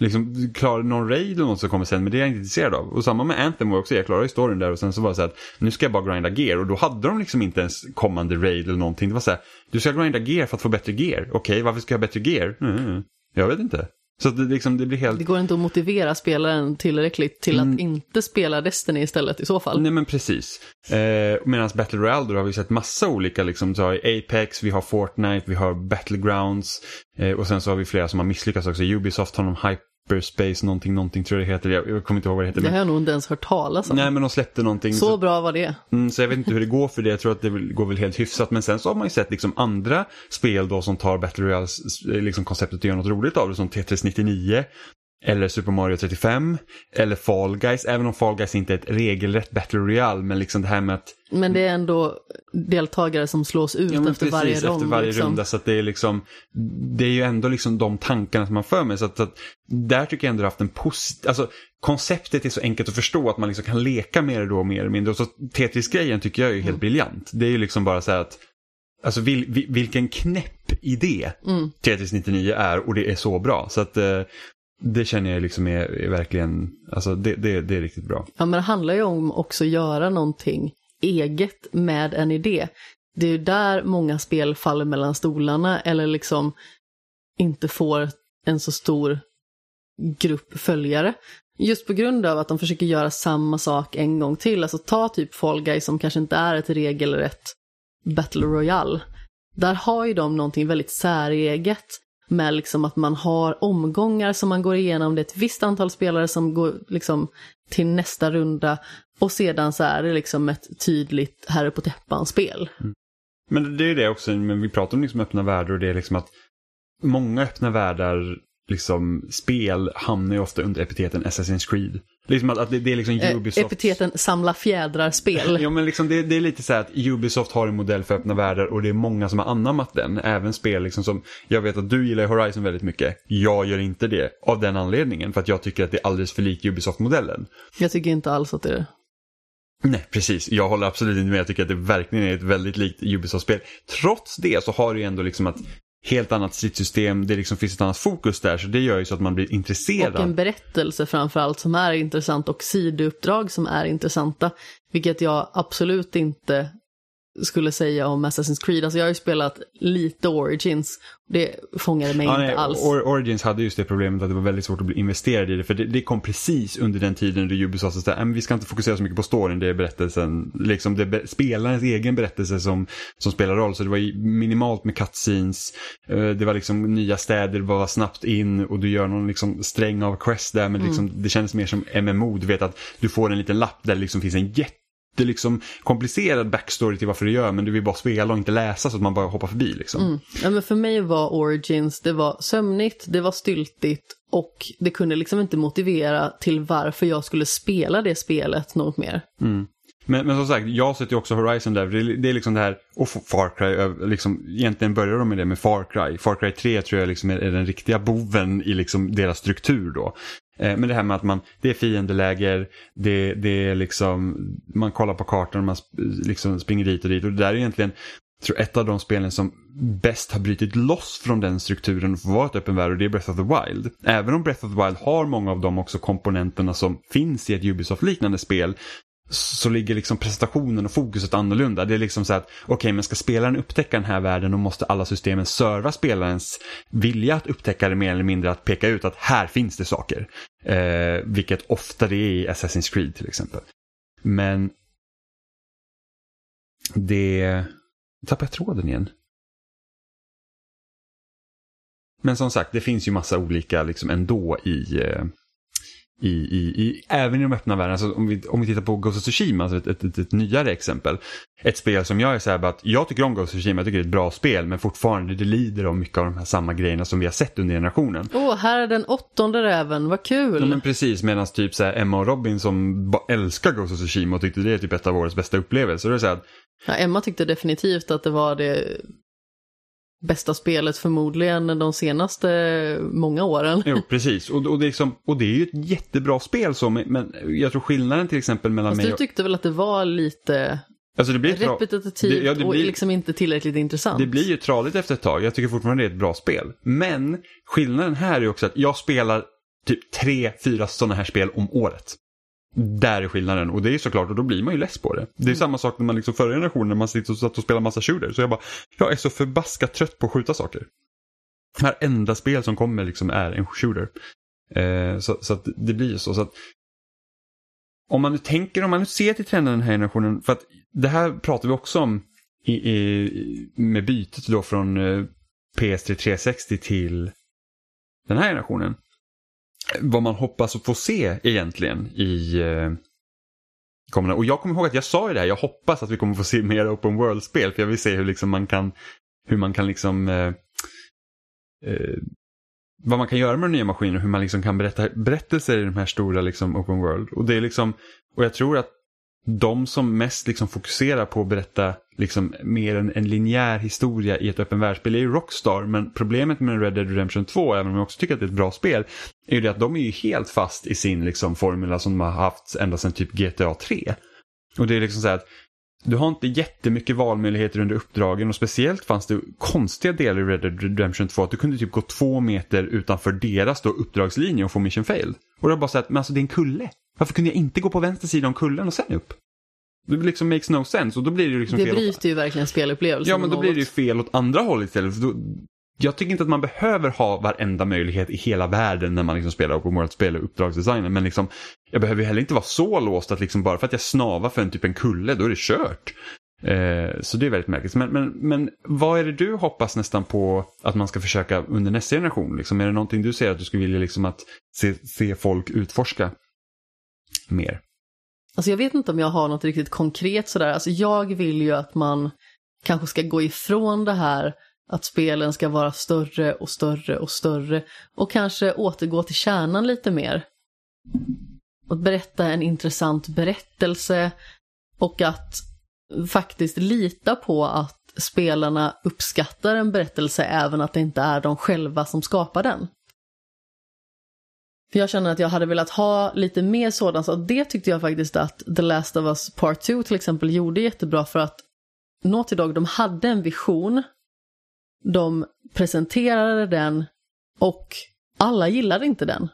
Liksom klarar någon raid eller något som kommer sen, men det är jag inte intresserad av. Och samma med Anthem var också, jag klarade storyn där och sen så var det så här att nu ska jag bara grinda gear och då hade de liksom inte ens kommande raid eller någonting. Det var så här, du ska grinda gear för att få bättre gear. Okej, okay, varför ska jag ha bättre gear? Mm, jag vet inte. Så det, liksom, det, blir helt... det går inte att motivera spelaren tillräckligt till att mm. inte spela Destiny istället i så fall. Nej men precis. Eh, Medan Battle Royale då har vi sett massa olika. Liksom, så har vi Apex, vi har Fortnite, vi har Battlegrounds. Eh, och sen så har vi flera som har misslyckats också. Ubisoft har någon Hyperspace, någonting, någonting tror jag det heter. Jag, jag kommer inte ihåg vad det heter. Det har jag nog inte ens hört talas om. Nej men de släppte någonting. Så, så... bra var det. Mm, så jag vet inte hur det går för det. Jag tror att det går väl helt hyfsat. Men sen så har man ju sett liksom andra spel då som tar Battle Royales liksom konceptet och gör något roligt av det. Som Tetris nittionio. Eller Super Mario trettiofem. Eller Fall Guys. Även om Fall Guys inte är ett regelrätt Battle Royale. Men liksom det här med att... Men det är ändå deltagare som slås ut ja, efter, precis, varje efter varje runda. Efter varje runda. Så att det är liksom... Det är ju ändå liksom de tankarna som man för mig. Så att, så att där tycker jag ändå haft en positiv... Alltså konceptet är så enkelt att förstå att man liksom kan leka med det då mer eller mindre. Och så Tetris-grejen tycker jag är helt mm. briljant. Det är ju liksom bara så här att... Alltså vil, vil, vilken knäpp idé mm. Tetris nittionio är. Och det är så bra. Så att... Eh, det känner jag liksom är, är verkligen, alltså det, det, det är riktigt bra. Ja men det handlar ju om också att göra någonting eget med en idé. Det är ju där många spel faller mellan stolarna eller liksom inte får en så stor grupp följare. Just på grund av att de försöker göra samma sak en gång till. Alltså ta typ Fall Guys som kanske inte är ett regelrätt Battle Royale. Där har ju de någonting väldigt säreget. Med liksom att man har omgångar som man går igenom. Det är ett visst antal spelare som går liksom till nästa runda. Och sedan så är det liksom ett tydligt herre på täppan-spel. Mm. Men det är ju det också. Men vi pratar om liksom öppna världar. Och det är liksom att många öppna världar liksom spel hamnar ju ofta under epiteten Assassin's Creed. Liksom att, att det, det är liksom Ubisoft... Epiteten samla fjädrar-spel. Ja, men liksom det, det är lite så här att Ubisoft har en modell för öppna världar och det är många som har anammat den. Även spel liksom som... Jag vet att du gillar Horizon väldigt mycket. Jag gör inte det av den anledningen. För att jag tycker att det är alldeles för lik Ubisoft-modellen. Jag tycker inte alls att det är... Nej, precis. Jag håller absolut inte med. Jag tycker att det verkligen är ett väldigt likt Ubisoft-spel. Trots det så har det ju ändå liksom att... helt annat stridssystem, det liksom finns ett annat fokus där så det gör ju så att man blir intresserad. Och en berättelse framförallt som är intressant och sidouppdrag som är intressanta, vilket jag absolut inte skulle säga om Assassin's Creed. Alltså jag har ju spelat lite Origins, det fångade mig ja, inte nej, alls. Or- Origins hade just det problemet att det var väldigt svårt att bli investerad i det, för det, det kom precis under den tiden då Ubisoft sa att vi ska inte fokusera så mycket på storyn, det är berättelsen liksom, det är spelarens egen berättelse som, som spelar roll, så det var minimalt med cutscenes, det var liksom nya städer, var snabbt in och du gör någon liksom sträng av quest där, men mm. liksom, det känns mer som M M O, du vet att du får en liten lapp där det liksom finns en jätte det är liksom komplicerad backstory till varför du gör, men du vill bara spela och inte läsa så att man bara hoppar förbi liksom. Mm. Ja, men för mig var Origins, det var sömnigt, det var styltigt och det kunde liksom inte motivera till varför jag skulle spela det spelet något mer. Mm. Men, men som sagt, jag sätter ju också Horizon där, det, det är liksom det här, och Far Cry liksom, egentligen börjar de med det med Far Cry. Far Cry tre tror jag liksom är, är den riktiga boven i liksom deras struktur då. Eh, men det här med att man, det är fiendeläger, det, det är liksom, man kollar på kartan och man sp- liksom springer dit och dit. Och det där är egentligen, tror ett av de spelen som bäst har brytit loss från den strukturen för att vara ett öppen värld, och det är Breath of the Wild. Även om Breath of the Wild har många av de också komponenterna som finns i ett Ubisoft-liknande spel, så ligger liksom presentationen och fokuset annorlunda. Det är liksom så att okej, okay, men ska spelaren upptäcka den här världen, och måste alla systemen serva spelarens vilja att upptäcka det, mer eller mindre att peka ut att här finns det saker. Eh, vilket ofta det är i Assassin's Creed till exempel. Men det... Tappar jag tråden igen? Men som sagt, det finns ju massa olika liksom ändå i... Eh... I, i, i, även i de öppna världen. Alltså om, vi, om vi tittar på Ghost of Tsushima, alltså ett, ett, ett, ett nyare exempel, ett spel som jag är så här, att jag tycker om Ghost of Tsushima, jag tycker det är ett bra spel, men fortfarande det lider om mycket av de här samma grejerna som vi har sett under generationen. Åh, oh, här är den åttonde räven, vad kul. Ja, men precis, medan typ så här Emma och Robin som ba- älskar Ghost of Tsushima och tyckte det är typ ett av årets bästa upplevelser, det är så här att... Ja, Emma tyckte definitivt att det var det bästa spelet förmodligen de senaste många åren. Jo, precis. Och, och, det, är liksom, och det är ju ett jättebra spel. Så, men jag tror skillnaden till exempel mellan mig och... du tyckte väl att det var lite... Alltså det blir repetitivt det, ja, det och blir, liksom inte tillräckligt intressant. Det blir ju traligt efter ett tag. Jag tycker fortfarande det är ett bra spel. Men skillnaden här är också att jag spelar typ tre, fyra sådana här spel om året. Där är skillnaden, och det är såklart, och då blir man ju less på det. Det är mm. samma sak när man liksom förra generationen, när man sitter och satt och spelar massa shooter, så jag bara, jag är så förbaskat trött på att skjuta saker. Varenda spel som kommer liksom är en shooter. Eh, så, så att det blir ju så, så att om man nu tänker, om man nu ser till trenden den här generationen, för att det här pratar vi också om i, i, med bytet då från P S tre trehundrasextio till den här generationen. Vad man hoppas att få se egentligen i eh, kommande. Och jag kommer ihåg att jag sa ju det här, jag hoppas att vi kommer få se mer open world-spel, för jag vill se hur liksom man kan hur man kan liksom eh, eh, vad man kan göra med de nya maskiner, hur man liksom kan berätta berättelser i de här stora liksom open world. Och det är liksom, och jag tror att de som mest liksom fokuserar på att berätta liksom mer en, en linjär historia i ett öppen världsspel är ju Rockstar. Men problemet med Red Dead Redemption två, även om jag också tycker att det är ett bra spel, är ju det att de är ju helt fast i sin liksom formula som de har haft ända sedan typ G T A tre. Och det är liksom så här att du har inte jättemycket valmöjligheter under uppdragen, och speciellt fanns det konstiga delar i Red Dead Redemption två att du kunde typ gå två meter utanför deras då uppdragslinje och få mission failed. Och det var bara så att, men alltså det är en kulle. Varför kunde jag inte gå på vänster sida om kullen och sen upp? Det liksom makes no sense, och då blir det liksom det fel. Det bryter åt... ju verkligen spelupplevelsen. Ja, men då något. Blir det ju fel åt andra hållet istället. För då... Jag tycker inte att man behöver ha varenda möjlighet i hela världen när man liksom spelar open world-spel och uppdragsdesignen. Men liksom, jag behöver ju heller inte vara så låst att liksom bara för att jag snavar för en typ en kulle, då är det kört. Eh, så det är väldigt märkligt. Men, men, men vad är det du hoppas nästan på att man ska försöka under nästa generation? Liksom, är det någonting du ser att du skulle vilja liksom att se, se folk utforska mer? Alltså jag vet inte om jag har något riktigt konkret sådär. Alltså jag vill ju att man kanske ska gå ifrån det här att spelen ska vara större och större och större, och kanske återgå till kärnan lite mer. Och berätta en intressant berättelse, och att faktiskt lita på att spelarna uppskattar en berättelse även att det inte är de själva som skapar den. För jag känner att jag hade velat ha lite mer sådant. Så det tyckte jag faktiskt att The Last of Us Part två till exempel gjorde jättebra, för att Naughty Dog, de hade en vision, de presenterade den, och alla gillade inte den.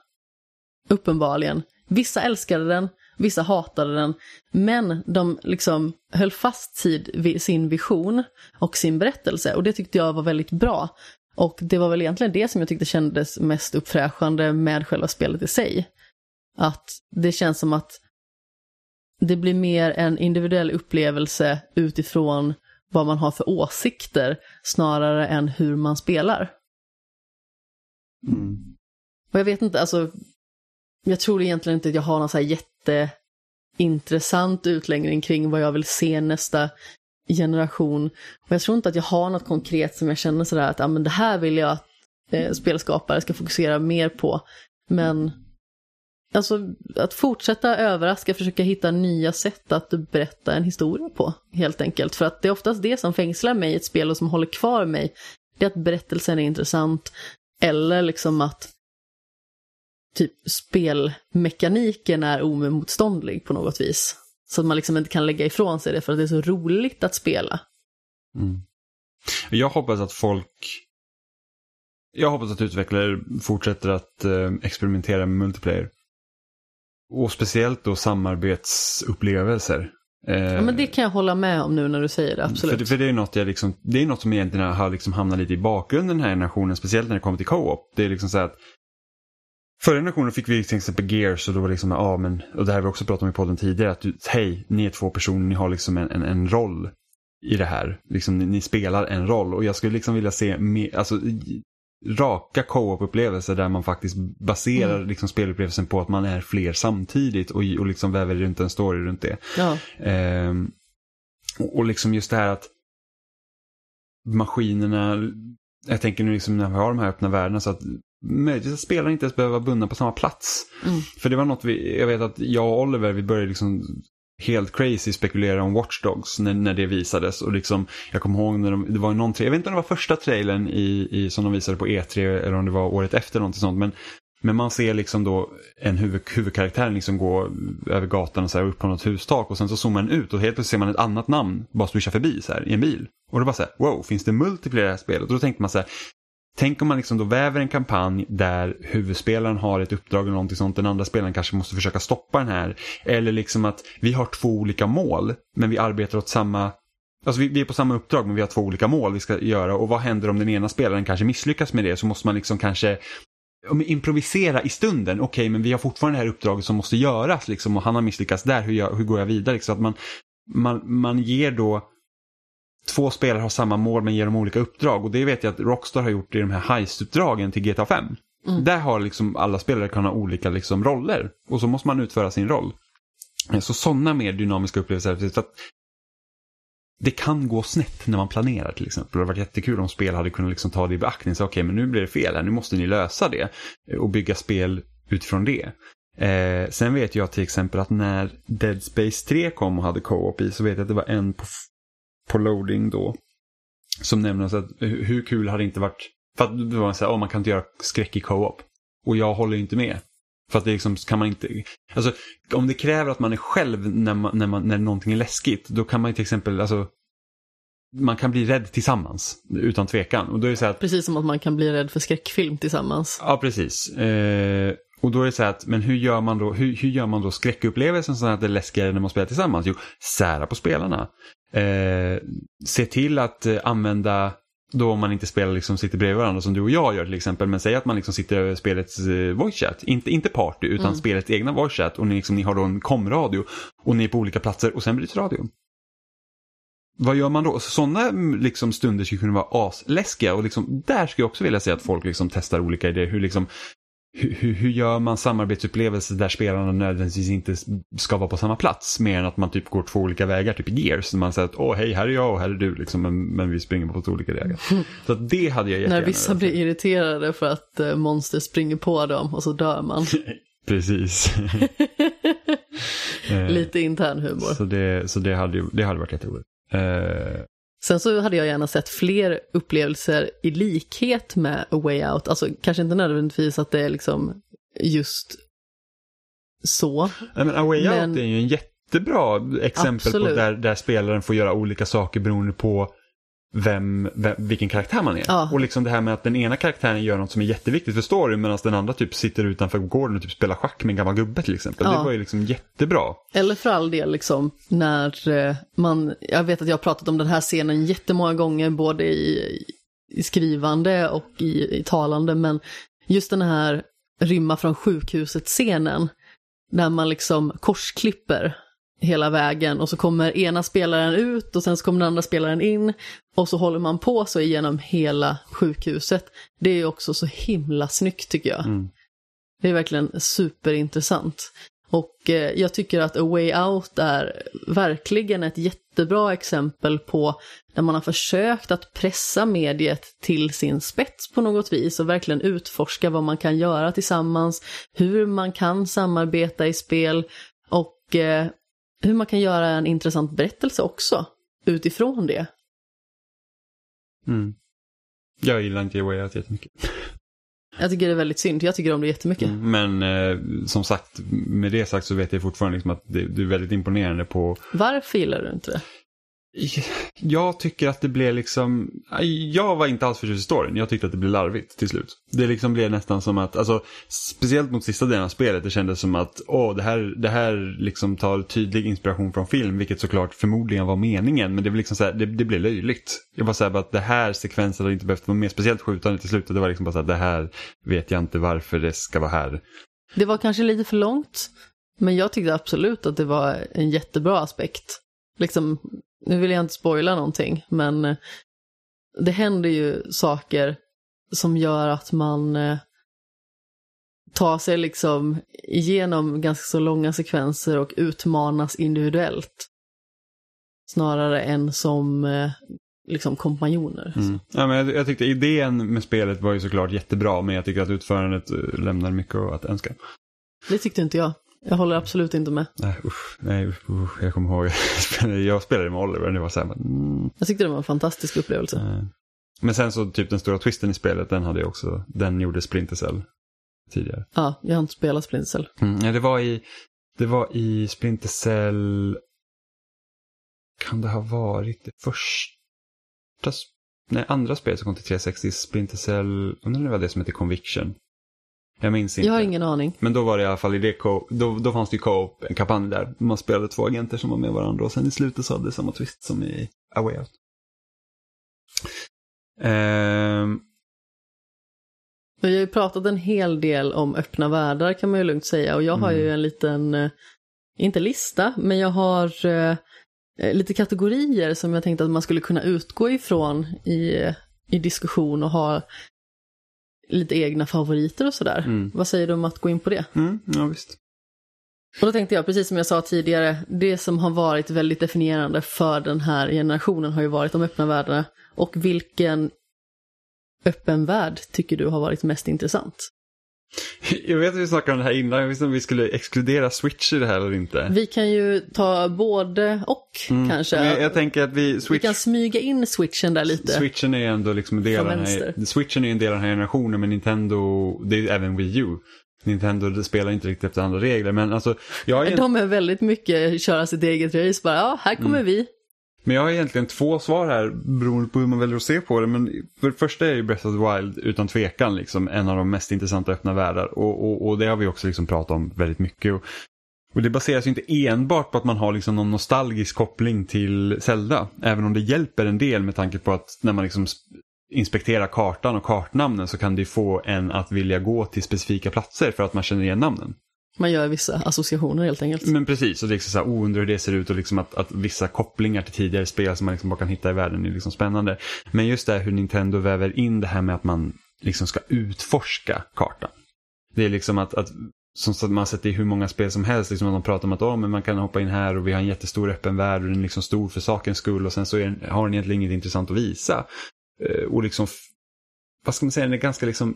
Uppenbarligen. Vissa älskade den, vissa hatade den, men de liksom höll fast vid sin vision och sin berättelse, och det tyckte jag var väldigt bra. Och det var väl egentligen det som jag tyckte kändes mest uppfräschande med själva spelet i sig. Att det känns som att det blir mer en individuell upplevelse utifrån vad man har för åsikter snarare än hur man spelar. Mm. Och jag vet inte, alltså jag tror egentligen inte att jag har någon så här jätteintressant utläggning kring vad jag vill se nästa generation. Och jag tror inte att jag har något konkret som jag känner sådär att ah, men det här vill jag att eh, spelskapare ska fokusera mer på. Men alltså att fortsätta överraska, försöka hitta nya sätt att berätta en historia på, helt enkelt. För att det är oftast det som fängslar mig i ett spel och som håller kvar mig, det är att berättelsen är intressant, eller liksom att typ spelmekaniken är omotståndlig på något vis. Så att man liksom inte kan lägga ifrån sig det för att det är så roligt att spela. Mm. Jag hoppas att folk... Jag hoppas att utvecklare fortsätter att eh, experimentera med multiplayer. Och speciellt då samarbetsupplevelser. Eh, ja, men det kan jag hålla med om nu när du säger det, absolut. För, för det är något jag liksom, det är något som egentligen har liksom hamnat lite i bakgrunden den här generationen, speciellt när det kommer till co-op. Det är liksom så här att förra generationen fick vi till exempel Gears och då var liksom, ja men, och det här vi också pratat om i podden tidigare, att hej, ni är två personer, ni har liksom en, en, en roll i det här. Liksom, ni, ni spelar en roll, och jag skulle liksom vilja se mer, alltså raka co-op-upplevelser där man faktiskt baserar mm. liksom spelupplevelsen på att man är fler samtidigt och, och liksom väver runt en story runt det. Ja. Ehm, och, och liksom just det här att maskinerna, jag tänker nu liksom när vi har de här öppna världarna, så att möjligtvis att spelare inte ens behöver vara bundna på samma plats. Mm. För det var något vi, jag vet att jag och Oliver, vi började liksom helt crazy spekulera om Watch Dogs när, när det visades, och liksom jag kommer ihåg när de, det var någon, jag vet inte om det var första trailern i, i, som de visade på E tre eller om det var året efter någonting sånt, men, men man ser liksom då en huvud, huvudkaraktär liksom gå över gatan och så här, upp på något hustak, och sen så zoomar den ut och helt plötsligt ser man ett annat namn bara swisha förbi så här, i en bil, och då bara så här, wow, finns det multiplayer i det här spelet? Och då tänkte man så här, tänk om man liksom då väver en kampanj där huvudspelaren har ett uppdrag eller någonting sånt. Den andra spelaren kanske måste försöka stoppa den här. Eller liksom att vi har två olika mål, men vi arbetar åt samma... Alltså vi, vi är på samma uppdrag, men vi har två olika mål vi ska göra. Och vad händer om den ena spelaren kanske misslyckas med det? Så måste man liksom kanske improvisera i stunden. Okej, okay, men vi har fortfarande det här uppdraget som måste göras. Liksom, och han har misslyckats där. Hur, jag, hur går jag vidare? Liksom, att man, man, man ger då... Två spelare har samma mål men ger dem olika uppdrag. Och det vet jag att Rockstar har gjort i de här heist-uppdragen till G T A fem. Mm. Där har liksom alla spelare kan ha olika liksom roller. Och så måste man utföra sin roll. Så sådana mer dynamiska upplevelser. Så att det kan gå snett när man planerar till exempel. Det hade varit jättekul om spel hade kunnat liksom ta det i beaktning. Så okej, okay, men nu blir det fel här. Nu måste ni lösa det. Och bygga spel utifrån det. Eh, sen vet jag till exempel att när Dead Space tre kom och hade co-op i, så vet jag att det var en på... på Loading då, som nämndes att hur kul hade det inte varit, för att det var så här, oh, man kan inte göra skräck i co-op, och jag håller inte med, för att det liksom kan man inte, alltså om det kräver att man är själv när, man, när, man, när någonting är läskigt, då kan man till exempel, alltså man kan bli rädd tillsammans utan tvekan, och då är det så här att, precis som att man kan bli rädd för skräckfilm tillsammans. Ja, precis. eh... Och då är det så här att, men hur gör man då, hur, hur gör man då skräckupplevelsen så att det är läskigare när man spelar tillsammans? Jo, sära på spelarna. Eh, se till att använda, då om man inte spelar liksom sitter bredvid varandra som du och jag gör till exempel, men säg att man liksom sitter över spelets eh, voice chat, inte, inte party utan mm. spelets egna voice chat, och ni, liksom, ni har då en komradio och ni är på olika platser och sen bryts radion. Vad gör man då? Sådana liksom stunder skulle kunna vara asläskiga, och liksom, där skulle jag också vilja säga att folk liksom testar olika idéer, hur liksom Hur, hur gör man samarbetsupplevelser där spelarna nödvändigtvis inte ska vara på samma plats, mer än att man typ går två olika vägar, typ i Gears, när man säger att åh hej, här är jag och här är du liksom, men, men vi springer på två olika vägar. Mm. Så att det hade jag jättegärna. När vissa blir irriterade för att eh, monster springer på dem och så dör man. Precis. Lite intern humor. Så det, så det, hade, det hade varit jätteroligt. Eh... Sen så hade jag gärna sett fler upplevelser i likhet med A Way Out. Alltså kanske inte nödvändigtvis att det är liksom just så. Nej, men A Way men... Out är ju en jättebra exempel. Absolut. På där, där spelaren får göra olika saker beroende på vem, vem, vilken karaktär man är. Ja. Och liksom det här med att den ena karaktären gör något som är jätteviktigt för storyn, medan den andra typ sitter utanför gården och typ spelar schack med en gammal gubbe till exempel. Ja. Det var ju liksom jättebra. Eller för all del liksom när man, jag vet att jag har pratat om den här scenen jättemånga gånger, både i, i skrivande och i, i talande, men just den här rymma från sjukhuset-scenen när man liksom korsklipper hela vägen, och så kommer ena spelaren ut och sen så kommer den andra spelaren in, och så håller man på så igenom hela sjukhuset. Det är ju också så himla snyggt tycker jag. Mm. Det är verkligen superintressant. Och eh, jag tycker att A Way Out är verkligen ett jättebra exempel på när man har försökt att pressa mediet till sin spets på något vis och verkligen utforska vad man kan göra tillsammans, hur man kan samarbeta i spel och eh, hur man kan göra en intressant berättelse också utifrån det. Mm. Jag gillar inte A Way Out jättemycket. Jag tycker det är väldigt synd. Jag tycker om det jättemycket. Mm, men eh, som sagt, med det sagt så vet jag fortfarande liksom att det, det är väldigt imponerande på... Varför gillar du inte det? Jag tycker att det blev liksom... Jag var inte alls förtjust i storyn. Jag tyckte att det blev larvigt till slut. Det liksom blev nästan som att... Alltså, speciellt mot sista delen av spelet, det kändes som att åh, det här, det här liksom tar tydlig inspiration från film, vilket såklart förmodligen var meningen. Men det, liksom så här, det, det blev löjligt. Jag bara säger att det här sekvensen hade inte behövt vara mer speciellt skjutande till slutet. Det var liksom bara så här, det här vet jag inte varför det ska vara här. Det var kanske lite för långt. Men jag tyckte absolut att det var en jättebra aspekt. Liksom... Nu vill jag inte spoila någonting, men det händer ju saker som gör att man tar sig liksom igenom ganska så långa sekvenser och utmanas individuellt. Snarare än som liksom kompanjoner. Mm. Ja, men jag, jag tyckte idén med spelet var ju såklart jättebra, men jag tycker att utförandet lämnar mycket att önska. Det tyckte inte jag. Jag håller absolut inte med. Nej, usch, nej usch, jag kommer ihåg. Jag spelade med Oliver, det var så här, men... mm. Jag tyckte det var en fantastisk upplevelse. Men sen så typ den stora twisten i spelet, den hade jag också, den gjorde Splinter Cell tidigare. Ja, jag har inte spelat Splinter Cell. Mm, det var i det var i Splinter Cell, kan det ha varit det första nej, andra spelet som kom till tre sextio, Splinter Cell, undrar det var det som heter Conviction. Jag minns inte. Jag har ingen aning. Men då var det i alla fall i det co- då, då fanns det ju co-op, en kampanj där. Man spelade två agenter som var med varandra. Och sen i slutet så hade det samma twist som i A Way Out. Ehm. Vi har ju pratat en hel del om öppna världar, kan man ju lugnt säga. Och jag har mm. ju en liten, inte lista, men jag har eh, lite kategorier som jag tänkte att man skulle kunna utgå ifrån i, i diskussion och ha... lite egna favoriter och sådär. Mm. Vad säger du om att gå in på det? Mm, ja, visst. Och då tänkte jag, precis som jag sa tidigare, det som har varit väldigt definierande för den här generationen har ju varit de öppna världarna. Och vilken öppen värld tycker du har varit mest intressant? Jag vet att vi snackade om det här innan. Jag visste om vi skulle exkludera Switch i det här eller inte. Vi kan ju ta både och mm. kanske. Jag, jag tänker att vi, Switch... vi kan smyga in Switchen där lite. Switchen är ändå liksom en del av den här... Switchen är en del av den här generationen, men Nintendo, det är även Wii U. Nintendo spelar inte riktigt efter andra regler, men alltså jag är... de är väldigt mycket köra sitt eget race bara. Ja, här kommer mm. vi. Men jag har egentligen två svar här beroende på hur man väljer att se på det. Men för det första är ju Breath of the Wild utan tvekan liksom en av de mest intressanta öppna världar. Och, och, och det har vi också liksom pratat om väldigt mycket. Och, och det baseras ju inte enbart på att man har liksom någon nostalgisk koppling till Zelda. Även om det hjälper en del med tanke på att när man liksom inspekterar kartan och kartnamnen så kan det få en att vilja gå till specifika platser för att man känner igen namnen. Man gör vissa associationer helt enkelt. Men precis, och det är liksom så här, oh, undrar hur det ser ut och liksom att, att vissa kopplingar till tidigare spel som man liksom bara kan hitta i världen är liksom spännande. Men just det här hur Nintendo väver in det här med att man liksom ska utforska kartan. Det är liksom att, att som sagt, man sett i hur många spel som helst liksom att de pratar om att oh, men man kan hoppa in här och vi har en jättestor öppen värld och den är liksom stor för sakens skull och sen så är den, har den egentligen inget intressant att visa. Och liksom, vad ska man säga, den är ganska liksom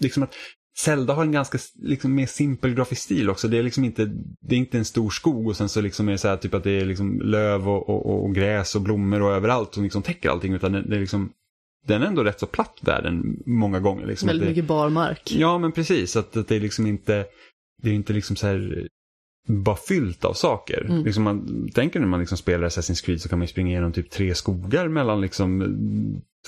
liksom att Zelda har en ganska liksom mer simpel grafisk stil också. Det är liksom inte det är inte en stor skog och sen så liksom är det så här typ att det är liksom löv och, och, och gräs och blommor och överallt som liksom täcker allting, utan det, det är liksom den är ändå rätt så platt världen många gånger liksom. Väldigt det, mycket barmark. Ja, men precis att, att det är liksom inte det är inte liksom så här bara fyllt av saker. Mm. Liksom man tänker när man liksom spelar Assassin's Creed så kan man springa igenom typ tre skogar mellan liksom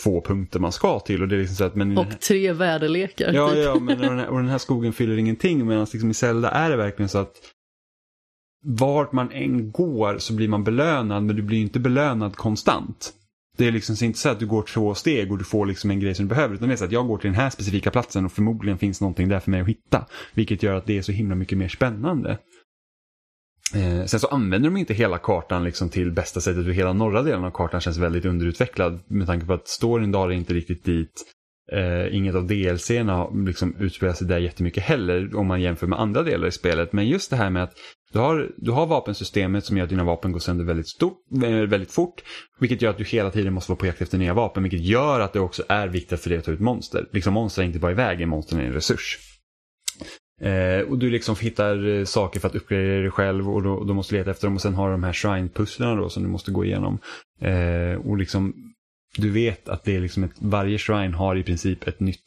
två punkter man ska till och det är liksom så att men och här... tre väderlekar. Ja ja, men och den här, och den här skogen fyller ingenting, medan liksom i Zelda är det verkligen så att vart man än går så blir man belönad, men du blir inte belönad konstant. Det är liksom inte så att du går två steg och du får liksom en grej som du behöver, utan det är så att jag går till den här specifika platsen och förmodligen finns någonting där för mig att hitta, vilket gör att det är så himla mycket mer spännande. Eh, sen så använder de inte hela kartan liksom till bästa sättet, och hela norra delen av kartan känns väldigt underutvecklad med tanke på att storyn drar inte riktigt dit. Eh, inget av D L C-erna liksom utspelar sig där jättemycket heller om man jämför med andra delar i spelet, men just det här med att du har, du har vapensystemet som gör att dina vapen går sönder väldigt, stort, väldigt fort, vilket gör att du hela tiden måste vara på jakt efter nya vapen, vilket gör att det också är viktigt för dig att ta ut monster. Liksom monster är inte bara i vägen, monster är en resurs. Eh, och du liksom hittar saker för att uppgradera dig själv och då, då måste du leta efter dem, och sen har du de här shrine-pusslarna då som du måste gå igenom eh, och liksom du vet att det är liksom ett, varje shrine har i princip ett nytt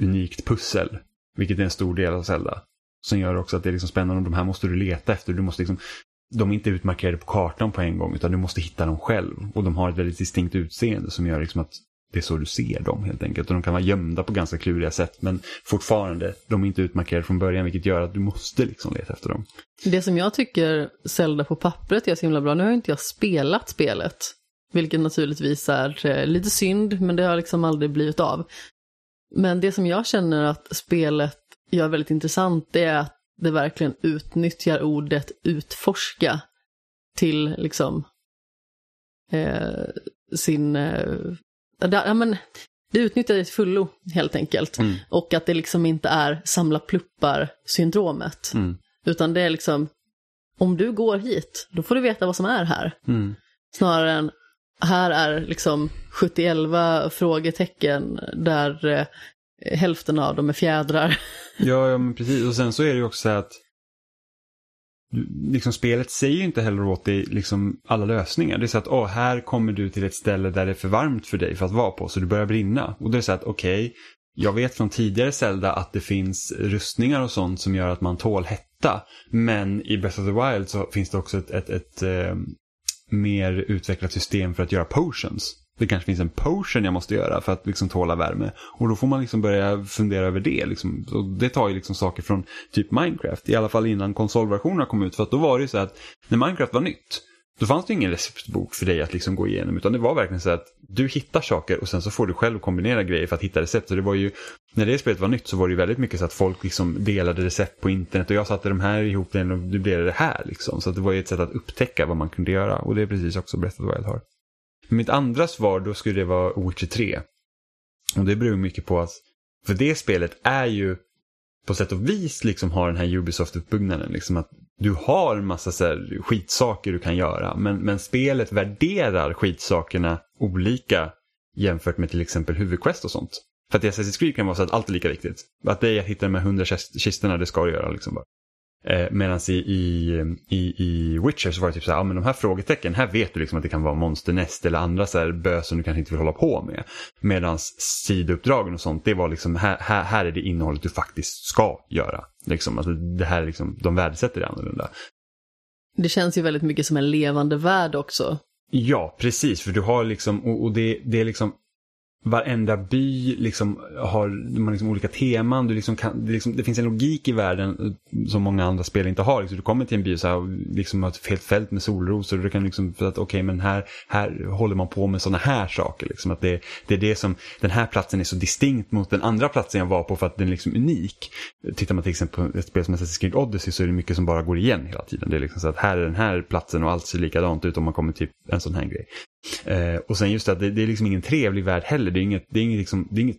unikt pussel, vilket är en stor del av Zelda. Som gör också att det är liksom spännande, och de här måste du leta efter. Du måste liksom, de är inte utmarkerade på kartan på en gång, utan du måste hitta dem själv. Och de har ett väldigt distinkt utseende som gör liksom att det är så du ser dem helt enkelt. Och de kan vara gömda på ganska kluriga sätt, men fortfarande, de är inte utmarkerade från början, vilket gör att du måste liksom leta efter dem. Det som jag tycker Zelda på pappret gör så himla bra, nu har inte jag spelat spelet, vilket naturligtvis är lite synd, men det har liksom aldrig blivit av. Men det som jag känner att spelet gör väldigt intressant, det är att det verkligen utnyttjar ordet utforska till liksom eh, sin... Eh, ja, men det utnyttjar det till fullo helt enkelt. Mm. Och att det liksom inte är samla pluppar-syndromet. Mm. Utan det är liksom, om du går hit, då får du veta vad som är här. Mm. Snarare än, här är liksom sjuttioelva frågetecken där eh, hälften av dem är fjädrar. Ja, ja, men precis. Och sen så är det ju också så här att liksom, spelet säger ju inte heller åt dig liksom alla lösningar. Det är så att åh, här kommer du till ett ställe där det är för varmt för dig för att vara på, så du börjar brinna. Och det är så att okej, okay, jag vet från tidigare Zelda att det finns rustningar och sånt som gör att man tål hetta. Men i Breath of the Wild så finns det också ett, ett, ett eh, mer utvecklat system för att göra potions. Det kanske finns en potion jag måste göra för att liksom tåla värme. Och då får man liksom börja fundera över det. Liksom. Och det tar ju liksom saker från typ Minecraft. I alla fall innan konsolversionerna kom ut. För att då var det ju så att när Minecraft var nytt, då fanns det ingen receptbok för dig att liksom gå igenom. Utan det var verkligen så att du hittar saker och sen så får du själv kombinera grejer för att hitta recept. Så det var ju, när det spelet var nytt så var det ju väldigt mycket så att folk liksom delade recept på internet. Och jag satte de här ihop och nu blev det här liksom. Så att det var ju ett sätt att upptäcka vad man kunde göra. Och det är precis också Breath of the Wild har. Mitt andra svar då skulle det vara Witcher tre. Och det beror mycket på att, för det spelet är ju på sätt och vis liksom har den här Ubisoft-uppbyggnaden. Liksom att du har en massa så här skitsaker du kan göra. Men, men spelet värderar skitsakerna olika jämfört med till exempel huvudquest och sånt. För att i Assassin's Creed kan vara så att allt är lika viktigt. Att det är att hitta de här hundra kisterna, det ska du göra liksom bara. Eh, Medan i, i, i, i Witcher så var det typ så här, ja, men de här frågetecken, här vet du liksom att det kan vara monsternäst eller andra så här bös som du kanske inte vill hålla på med. Medan sidouppdragen och sånt, det var liksom, här, här, här är det innehållet du faktiskt ska göra. Liksom, alltså det här liksom, de värdesätter det annorlunda. Det känns ju väldigt mycket som en levande värld också. Ja, precis, för du har liksom, och, och det, det är liksom, varenda by liksom har man liksom olika teman. Du liksom kan, det, liksom, det finns en logik i världen som många andra spel inte har. Liksom, du kommer till en by så här, och liksom har ett helt fält med solrosor. Du kan liksom, för att okej, okay, men här, här håller man på med sådana här saker. Liksom, att det, det är det som, den här platsen är så distinkt mot den andra platsen jag var på för att den är liksom unik. Tittar man till exempel på ett spel som Assassin's Creed Odyssey så är det mycket som bara går igen hela tiden. Det är liksom så att här är den här platsen och allt ser likadant ut om man kommer till en sån här grej. Eh, och sen just att det, det är liksom ingen trevlig värld heller. Det är inget, det är inget liksom, det är inget,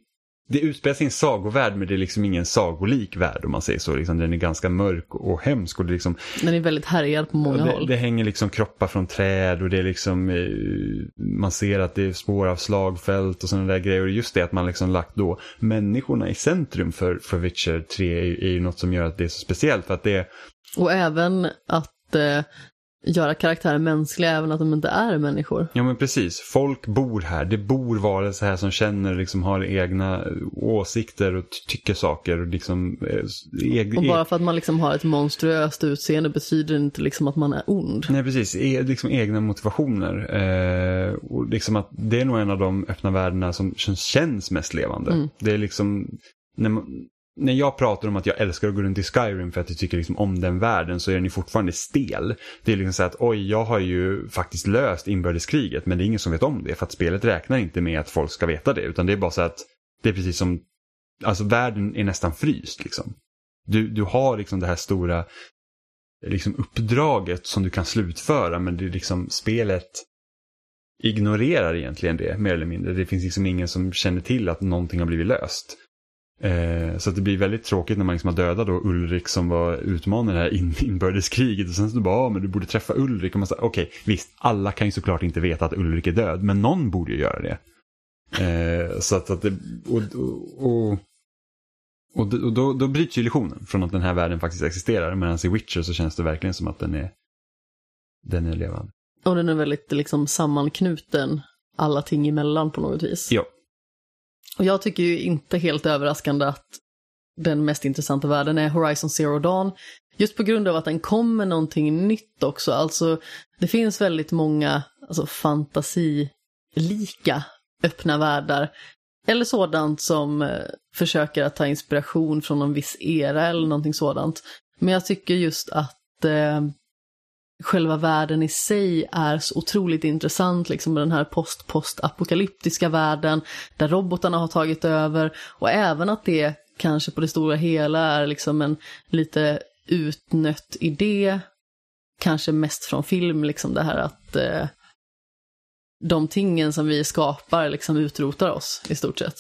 det utspelar sig en sagovärld, men det är liksom ingen sagolik värld om man säger så. Liksom, den är ganska mörk och hemsk. Och det liksom, den är väldigt härjad på många det, håll. Det hänger liksom kroppar från träd och det är liksom, man ser att det är spår av slagfält och sådana där grejer. Och just det att man liksom lagt då människorna i centrum för, för Witcher tre är, är ju något som gör att det är så speciellt. För att det är... Och även att... Eh... göra karaktärer mänskliga även att de inte är människor. Ja men precis, folk bor här. Det bor varelser här som känner liksom, har egna åsikter och tycker saker och liksom e- och bara för att man liksom har ett monstruöst utseende betyder det inte liksom att man är ond. Nej precis, e- liksom egna motivationer eh, och liksom att det är nog en av de öppna världarna som känns mest levande. Mm. Det är liksom när man När jag pratar om att jag älskar att gå runt i Skyrim för att jag tycker liksom om den världen, så är den ju fortfarande stel. Det är liksom så att oj, jag har ju faktiskt löst inbördeskriget, men det är ingen som vet om det för att spelet räknar inte med att folk ska veta det, utan det är bara så att det är precis som, alltså världen är nästan fryst liksom. Du, du har liksom det här stora liksom uppdraget som du kan slutföra, men det är liksom spelet ignorerar egentligen det mer eller mindre. Det finns liksom ingen som känner till att någonting har blivit löst. Eh, så att det blir väldigt tråkigt när man liksom har dödat då Ulrik som var utmanare här in, inbördeskriget, och sen så bara, ah, men du borde träffa Ulrik och man säger, okej, okay, visst, alla kan ju såklart inte veta att Ulrik är död, men någon borde ju göra det. Eh, så att, att det, och, och, och, och, och då, då bryts ju illusionen från att den här världen faktiskt existerar, medan i Witcher så känns det verkligen som att den är den är levande. Och den är väldigt liksom sammanknuten alla ting emellan på något vis. Ja. Och jag tycker ju inte helt överraskande att den mest intressanta världen är Horizon Zero Dawn. Just på grund av att den kommer någonting nytt också. Alltså det finns väldigt många alltså, fantasilika öppna världar. Eller sådant som eh, försöker att ta inspiration från en viss era eller någonting sådant. Men jag tycker just att eh, själva världen i sig är så otroligt intressant. Liksom med den här post-post-apokalyptiska världen där robotarna har tagit över. Och även att det kanske på det stora hela är liksom en lite utnött idé. Kanske mest från film liksom det här att... Eh, de tingen som vi skapar liksom utrotar oss i stort sett.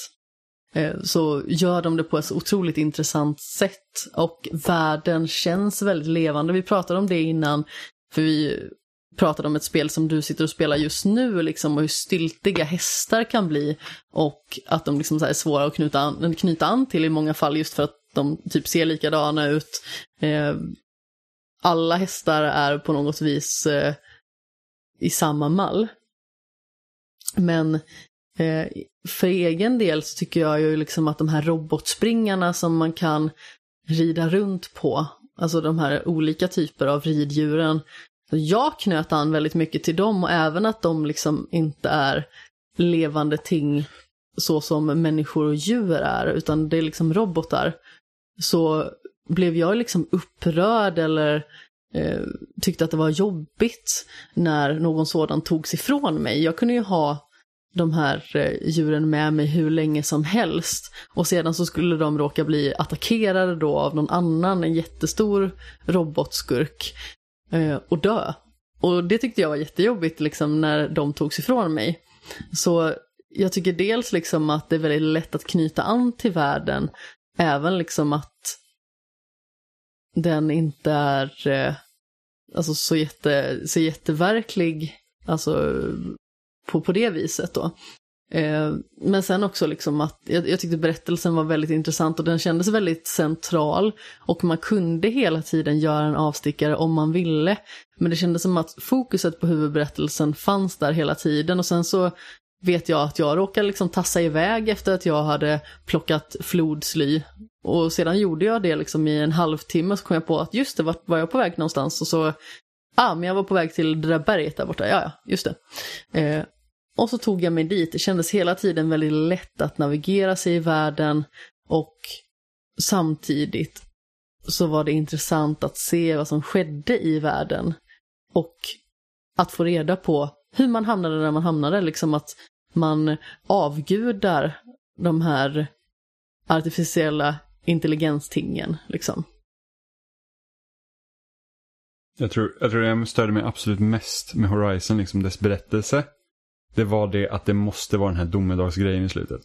Så gör de det på ett otroligt intressant sätt och världen känns väldigt levande. Vi pratade om det innan, för vi pratade om ett spel som du sitter och spelar just nu liksom, och hur styltiga hästar kan bli och att de liksom så här är svåra att knyta an, knyta an till i många fall just för att de typ ser likadana ut. Alla hästar är på något vis i samma mall. Men eh, för egen del så tycker jag ju liksom att de här robotspringarna som man kan rida runt på, alltså de här olika typer av riddjuren, jag knöt an väldigt mycket till dem och även att de liksom inte är levande ting så som människor och djur är, utan det är liksom robotar. Så blev jag liksom upprörd eller... tyckte att det var jobbigt när någon sådan togs ifrån mig. Jag kunde ju ha de här djuren med mig hur länge som helst och sedan så skulle de råka bli attackerade då av någon annan, en jättestor robotskurk, och dö. Och det tyckte jag var jättejobbigt liksom när de togs ifrån mig. Så jag tycker dels liksom att det är väldigt lätt att knyta an till världen, även liksom att den inte är eh, alltså så, jätte, så jätteverklig alltså, på, på det viset då. Eh, men sen också liksom att jag, jag tyckte berättelsen var väldigt intressant och den kändes väldigt central och man kunde hela tiden göra en avstickare om man ville. Men det kändes som att fokuset på huvudberättelsen fanns där hela tiden och sen så vet jag att jag råkade liksom tassa iväg efter att jag hade plockat flodsly. Och sedan gjorde jag det liksom i en halvtimme, så kom jag på att just det, var, var jag på väg någonstans? Och så, ah, men jag var på väg till det där berget där borta, ja ja, just det. Eh, och så tog jag mig dit, det kändes hela tiden väldigt lätt att navigera sig i världen och samtidigt så var det intressant att se vad som skedde i världen och att få reda på hur man hamnade där man hamnade, liksom att man avgudar de här artificiella intelligenstingen liksom. Jag tror, jag tror det jag störde mig absolut mest med Horizon, liksom dess berättelse, det var det att det måste vara den här domedagsgrejen i slutet.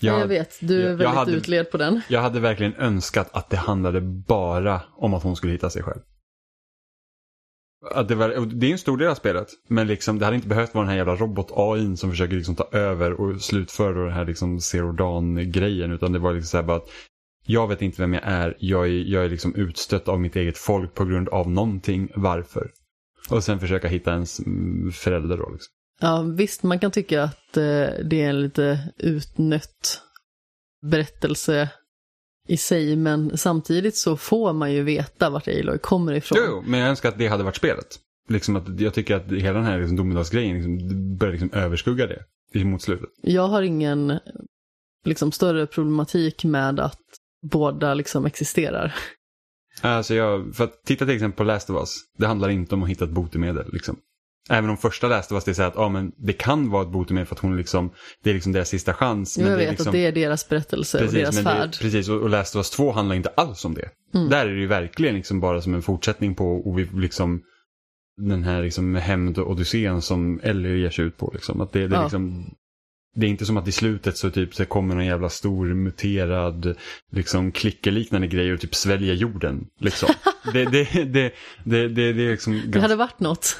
Jag, ja, jag vet, du är jag, väldigt jag hade, utled på den. Jag hade verkligen önskat att det handlade bara om att hon skulle hitta sig själv. Att det, var, det är en stor del av spelet, men liksom, det hade inte behövt vara den här jävla robot-A I som försöker liksom ta över och slutföra den här liksom Zero Dawn-grejen, utan det var liksom så här bara att jag vet inte vem jag är, jag är, jag är liksom utstött av mitt eget folk på grund av någonting, varför? Och sen försöka hitta ens förälder då liksom. Ja visst, man kan tycka att det är en lite utnött berättelse i sig, men samtidigt så får man ju veta vart Aloy kommer ifrån. Jo, men jag önskar att det hade varit spelet. Liksom att jag tycker att hela den här liksom domedagsgrejen liksom börjar liksom överskugga det mot slutet. Jag har ingen liksom större problematik med att båda liksom existerar. Alltså jag, för att titta till exempel på Last of Us, det handlar inte om att hitta ett botemedel liksom. Även om första Last of Us, det är så att ah, men det kan vara ett botemedel för att hon liksom, det är liksom deras sista chans. Men jag vet det är liksom, att det är deras berättelse, precis, och deras färd. Det, precis, och Last of Us två handlar inte alls om det. Mm. Där är det ju verkligen liksom bara som en fortsättning på liksom, den här liksom hämnd-odyssén som Ellie ger sig ut på. Liksom. Att det, det, ja. liksom, det är inte som att i slutet så, typ, så kommer en jävla stor muterad liksom, klickerliknande grej och typ sväljer jorden. Liksom. det, det, det, det, det, det, det, är liksom ganska... det hade varit något.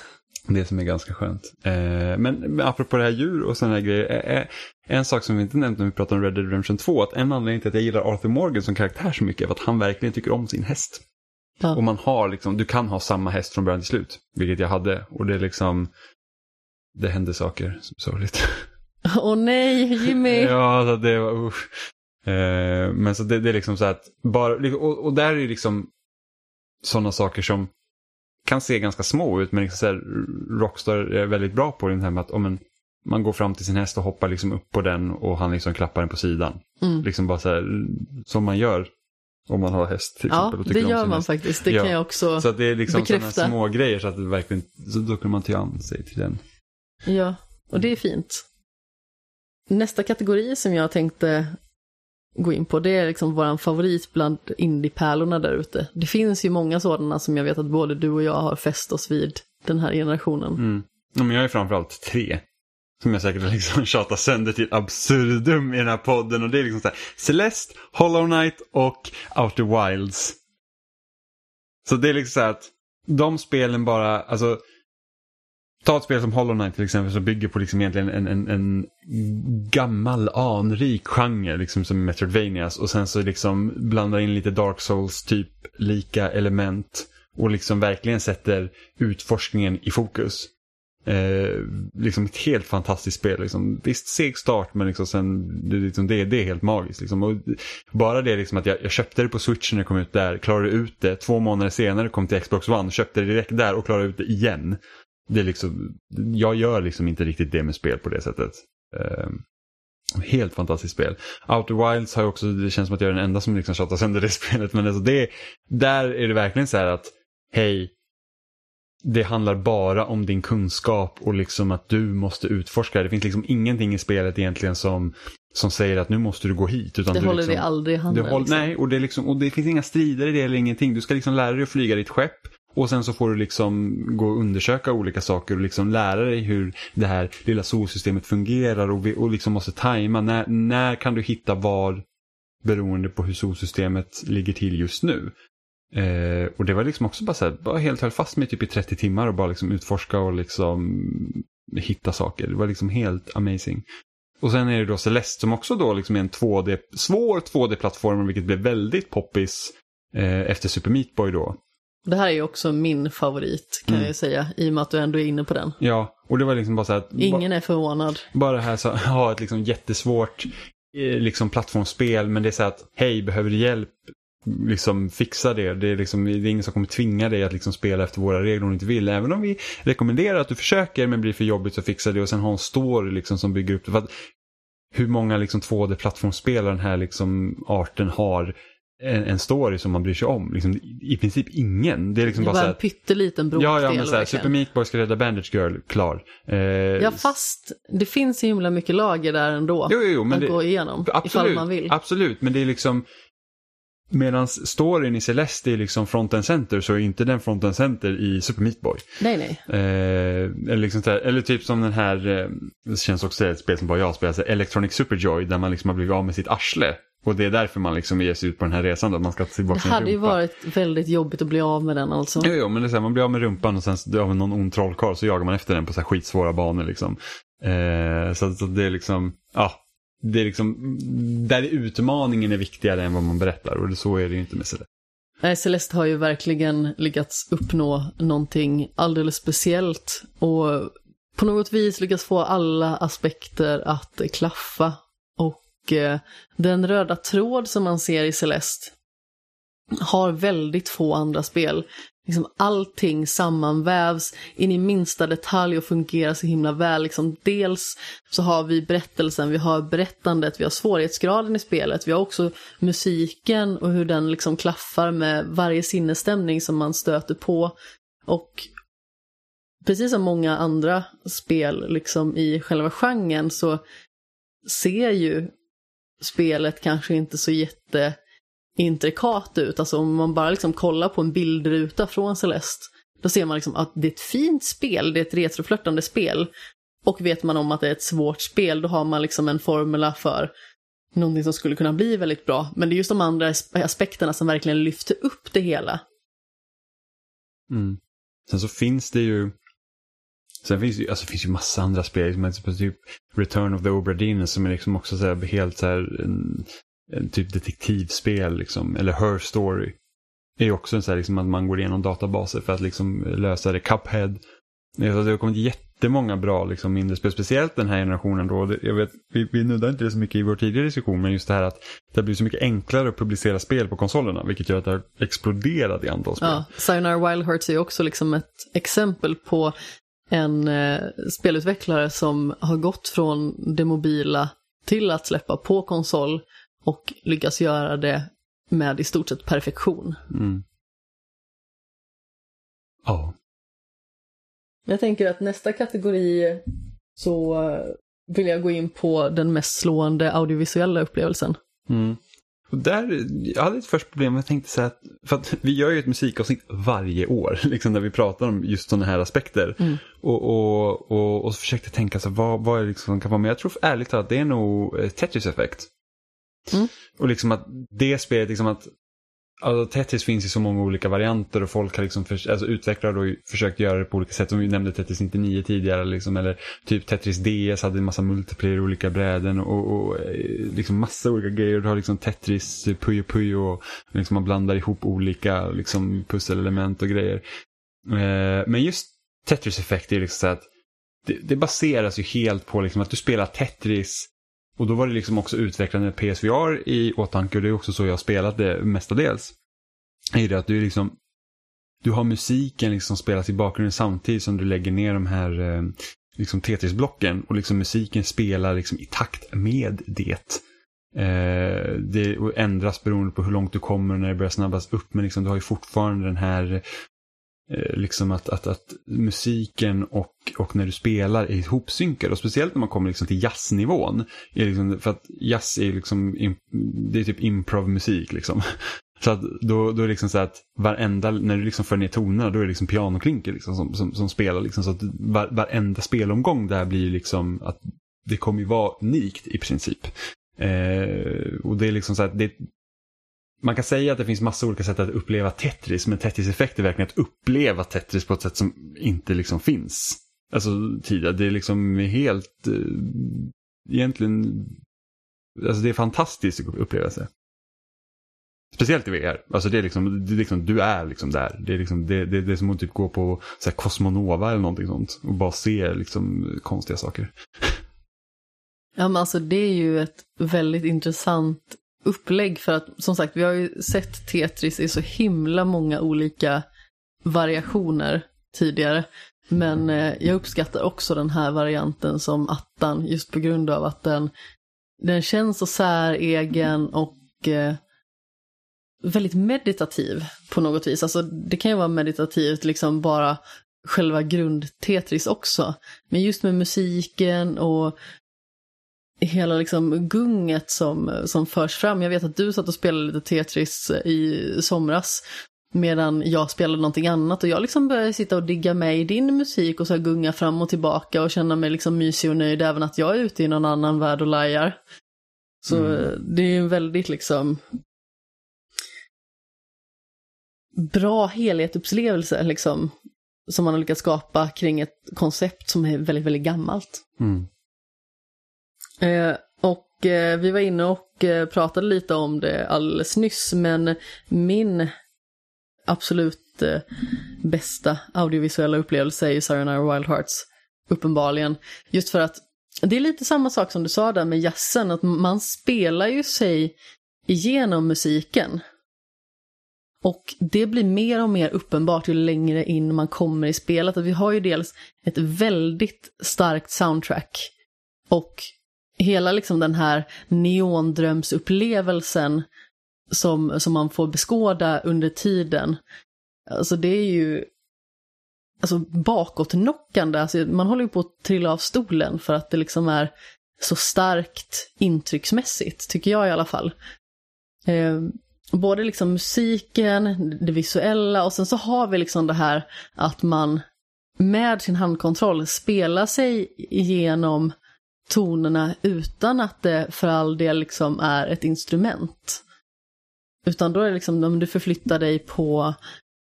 Det som är ganska skönt. Eh, men, men apropå det här djur och sådana här grejer. Eh, en sak som vi inte nämnde när vi pratade om Red Dead Redemption två. Att en anledning till att jag gillar Arthur Morgan som karaktär så mycket är att han verkligen tycker om sin häst. Ja. Och man har liksom, du kan ha samma häst från början till slut. Vilket jag hade. Och det är liksom, det hände saker som sorgligt. Åh oh, nej, Jimmy. Ja, det var usch. Eh, men så det, det är liksom så att bara, och, och där är ju liksom sådana saker som kan se ganska små ut, men liksom så här, Rockstar är väldigt bra på det här med att om en, man går fram till sin häst och hoppar liksom upp på den och han liksom klappar den på sidan. Mm. Liksom bara så här, som man gör om man har häst till exempel. Ja, och det gör man häst. Faktiskt. Det ja. Kan jag också så att det är liksom bekräfta. Sådana små grejer så att det verkligen, så då kan man ta an sig till den. Ja, och det är fint. Nästa kategori som jag tänkte gå in på, det är liksom våran favorit bland indie-pärlorna där ute. Det finns ju många sådana som jag vet att både du och jag har fäst oss vid den här generationen. Mm. Ja, men jag är framförallt tre. Som jag säkert liksom tjatar sönder till absurdum i den här podden. Och det är liksom så här: Celeste, Hollow Knight och Outer Wilds. Så det är liksom så här att de spelen bara, alltså, ta ett spel som Hollow Knight till exempel, som bygger på liksom egentligen en, en, en gammal anrik genre liksom, som Metroidvanias, och sen så liksom blandar in lite Dark Souls typ lika element och liksom verkligen sätter utforskningen i fokus. Eh, liksom ett helt fantastiskt spel liksom. Visst seg start, men liksom sen det, liksom, det, det är helt magiskt liksom. Och bara det liksom att jag, jag köpte det på Switch när det kom ut där, klarade ut det två månader senare, kom till Xbox One, köpte det direkt där och klarade ut det igen. Det är liksom, jag gör liksom inte riktigt det med spel på det sättet. Eh, helt fantastiskt spel. Outer Wilds har jag också, det känns som att jag är den enda som liksom tjatar sönder det spelet, men alltså det, där är det verkligen så här att hej, det handlar bara om din kunskap och liksom att du måste utforska. Det finns liksom ingenting i spelet egentligen som, som säger att nu måste du gå hit. Utan det du håller liksom, det aldrig i handen. Liksom. Nej, och det, liksom, och det finns inga strider i det eller ingenting. Du ska liksom lära dig att flyga ditt skepp. Och sen så får du liksom gå och undersöka olika saker och liksom lära dig hur det här lilla solsystemet fungerar. Och, vi, och liksom måste tajma. När, när kan du hitta var beroende på hur solsystemet ligger till just nu? Eh, och det var liksom också bara så här, bara helt höll fast mig typ i trettio timmar och bara liksom utforska och liksom hitta saker. Det var liksom helt amazing. Och sen är det då Celeste som också då liksom är en två D, svår två D-plattform, vilket blev väldigt poppis eh, efter Super Meat Boy då. Det här är ju också min favorit kan mm. jag säga, i och med att du ändå är inne på den. Ja, och det var liksom bara så här att, ingen ba- är förvånad. Bara det här så ha ett liksom jättesvårt eh, liksom plattformspel, men det är så här att hej, behöver du hjälp? Liksom fixa det. Det är, liksom, det är ingen som kommer tvinga dig att liksom spela efter våra regler om du inte vill. Även om vi rekommenderar att du försöker, men blir för jobbigt så fixa det. Och sen har en story liksom som bygger upp det. För att hur många liksom två D-plattformsspelare den här liksom arten har en, en story som man bryr sig om. Liksom, i princip ingen. Det är liksom det bara, bara en pytteliten bråkdel. Ja, ja, men såhär, Super Meat Boy ska rädda Bandage Girl, klar. Eh, ja, fast det finns ju himla mycket lager där ändå. Jo, jo, men att det, gå igenom, absolut, ifall man vill. Absolut, men det är liksom, medan storyn i Celeste är liksom front and center, så är inte den front and center i Super Meat Boy. Nej, nej. Eh, eller, liksom här, eller typ som den här, eh, det känns också ett spel som bara jag spelar, alltså Electronic Superjoy, där man liksom har blivit av med sitt arsle. Och det är därför man liksom ger sig ut på den här resan då, man ska tillbaka. Det hade ju varit väldigt jobbigt att bli av med den alltså. Jo, jo, men det är så här, man blir av med rumpan och sen så, av någon ond trollkarl så jagar man efter den på så här skitsvåra banor liksom. Eh, så, så det är liksom, ja. Ah. Det är liksom, där utmaningen är viktigare än vad man berättar, och så är det ju inte med Celeste. Nej, Celeste har ju verkligen lyckats uppnå någonting alldeles speciellt och på något vis lyckats få alla aspekter att klaffa, och eh, den röda tråd som man ser i Celeste har väldigt få andra spel. Liksom allting sammanvävs in i minsta detalj och fungerar så himla väl. Liksom dels så har vi berättelsen, vi har berättandet, vi har svårighetsgraden i spelet. Vi har också musiken och hur den liksom klaffar med varje sinnesstämning som man stöter på. Och precis som många andra spel liksom i själva genren, så ser ju spelet kanske inte så jätte... intrikat ut. Alltså om man bara liksom kollar på en bildruta från Celeste, då ser man liksom att det är ett fint spel, det är ett retroflörtande spel, och vet man om att det är ett svårt spel, då har man liksom en formula för någonting som skulle kunna bli väldigt bra. Men det är just de andra aspekterna som verkligen lyfter upp det hela. Mm. Sen så finns det ju sen finns det ju, alltså finns ju massa andra spel som liksom, typ Return of the Obra Dinn, som är liksom också så här, helt så här en... typ detektivspel liksom, eller Her Story är ju också en så här liksom att man går igenom databaser för att liksom lösa det. Cuphead Ja, så det har kommit jättemånga bra liksom, mindre spel, speciellt den här generationen då. Jag vet, vi, vi nuddar inte det så mycket i vår tidigare diskussion, men just det här att det blir så mycket enklare att publicera spel på konsolerna, vilket gör att det har exploderat i antal spel. Ja, Sayonara Wild Hearts är också liksom ett exempel på en eh, spelutvecklare som har gått från det mobila till att släppa på konsol och lyckas göra det med i stort sett perfektion. Mm. Ja. Jag tänker att nästa kategori så vill jag gå in på den mest slående audiovisuella upplevelsen. Mm. Och där, jag hade ett först problem, jag tänkte så här, för att vi gör ju ett musikavsnitt varje år, liksom där vi pratar om just sådana här aspekter. Mm. Och, och, och, och så försökte jag tänka så här, vad, vad är det som kan vara med? Jag tror ärligt talat att det är nog Tetris-effekt. Mm. Och liksom att det spelet, liksom att alltså, Tetris finns i så många olika varianter och folk har liksom för, alltså, utvecklat och försökt göra det på olika sätt. Som vi nämnde Tetris nittionio tidigare liksom, eller typ Tetris D S hade en massa multiplayer, olika bräden och, och liksom massa olika grejer. Du har liksom Tetris Puyo Puyo och liksom man blandar ihop olika liksom, pusselelement och grejer. Eh, men just Tetris-effekt är liksom så att det, det baseras ju helt på liksom, att du spelar Tetris. Och då var det liksom också utvecklande P S V R i åtanke, och det är också så jag har spelat det mestadels. Är det att du liksom du har musiken liksom spelas i bakgrunden samtidigt som du lägger ner de här liksom Tetris-blocken, och liksom musiken spelar liksom i takt med det. Eh, det ändras beroende på hur långt du kommer när det börjar snabbas upp, men liksom du har ju fortfarande den här liksom att, att, att musiken och, och när du spelar är ihopsynkar, och speciellt när man kommer liksom till jazznivån är liksom, för att jazz är liksom det är typ improv-musik liksom. Så att då, då är det liksom så att varenda, när du liksom för ner tonerna då är det liksom pianoklinker liksom som, som, som spelar liksom, så att var, varenda spelomgång där blir liksom att det kommer ju vara unikt i princip. Eh, och det är liksom så att det man kan säga att det finns massa olika sätt att uppleva Tetris, men Tetris-effekt är verkligen att uppleva Tetris på ett sätt som inte liksom finns. Alltså tidigare, det är liksom helt eh, egentligen, alltså det är fantastiskt att uppleva sig. Speciellt i V R, alltså det är liksom, det är liksom du är liksom där. Det är liksom det, det, det är som att typ gå på så här Cosmonova eller någonting sånt och bara se liksom konstiga saker. Ja, men alltså det är ju ett väldigt intressant upplägg, för att som sagt vi har ju sett Tetris i så himla många olika variationer tidigare, men eh, jag uppskattar också den här varianten som attan, just på grund av att den den känns så säregen och eh, väldigt meditativ på något vis. Alltså det kan ju vara meditativt liksom bara själva grund-Tetris också, men just med musiken och hela liksom gunget som, som förs fram. Jag vet att du satt och spelade lite Tetris i somras medan jag spelade någonting annat, och jag liksom började sitta och digga med i din musik och så gunga fram och tillbaka och känna mig liksom mysig och nöjd även att jag är ute i någon annan värld och lajar. Så mm. det är ju en väldigt liksom bra helhetsupplevelse liksom som man har lyckats skapa kring ett koncept som är väldigt, väldigt gammalt. Mm. Eh, och eh, vi var inne och eh, pratade lite om det alldeles nyss, men min absolut eh, bästa audiovisuella upplevelse är ju Sayonara Wild Hearts, uppenbarligen. Just för att det är lite samma sak som du sa där med jazzen, att man spelar ju sig igenom musiken. Och det blir mer och mer uppenbart ju längre in man kommer i spelet. Att vi har ju dels ett väldigt starkt soundtrack och hela liksom den här neondrömsupplevelsen som, som man får beskåda under tiden. Alltså det är ju alltså bakåtnockande. Alltså man håller ju på att trilla av stolen för att det liksom är så starkt intrycksmässigt, tycker jag i alla fall. Eh, både liksom musiken, det visuella, och sen så har vi liksom det här att man med sin handkontroll spelar sig igenom tonerna utan att det för all del liksom är ett instrument. Utan då är det liksom om du förflyttar dig på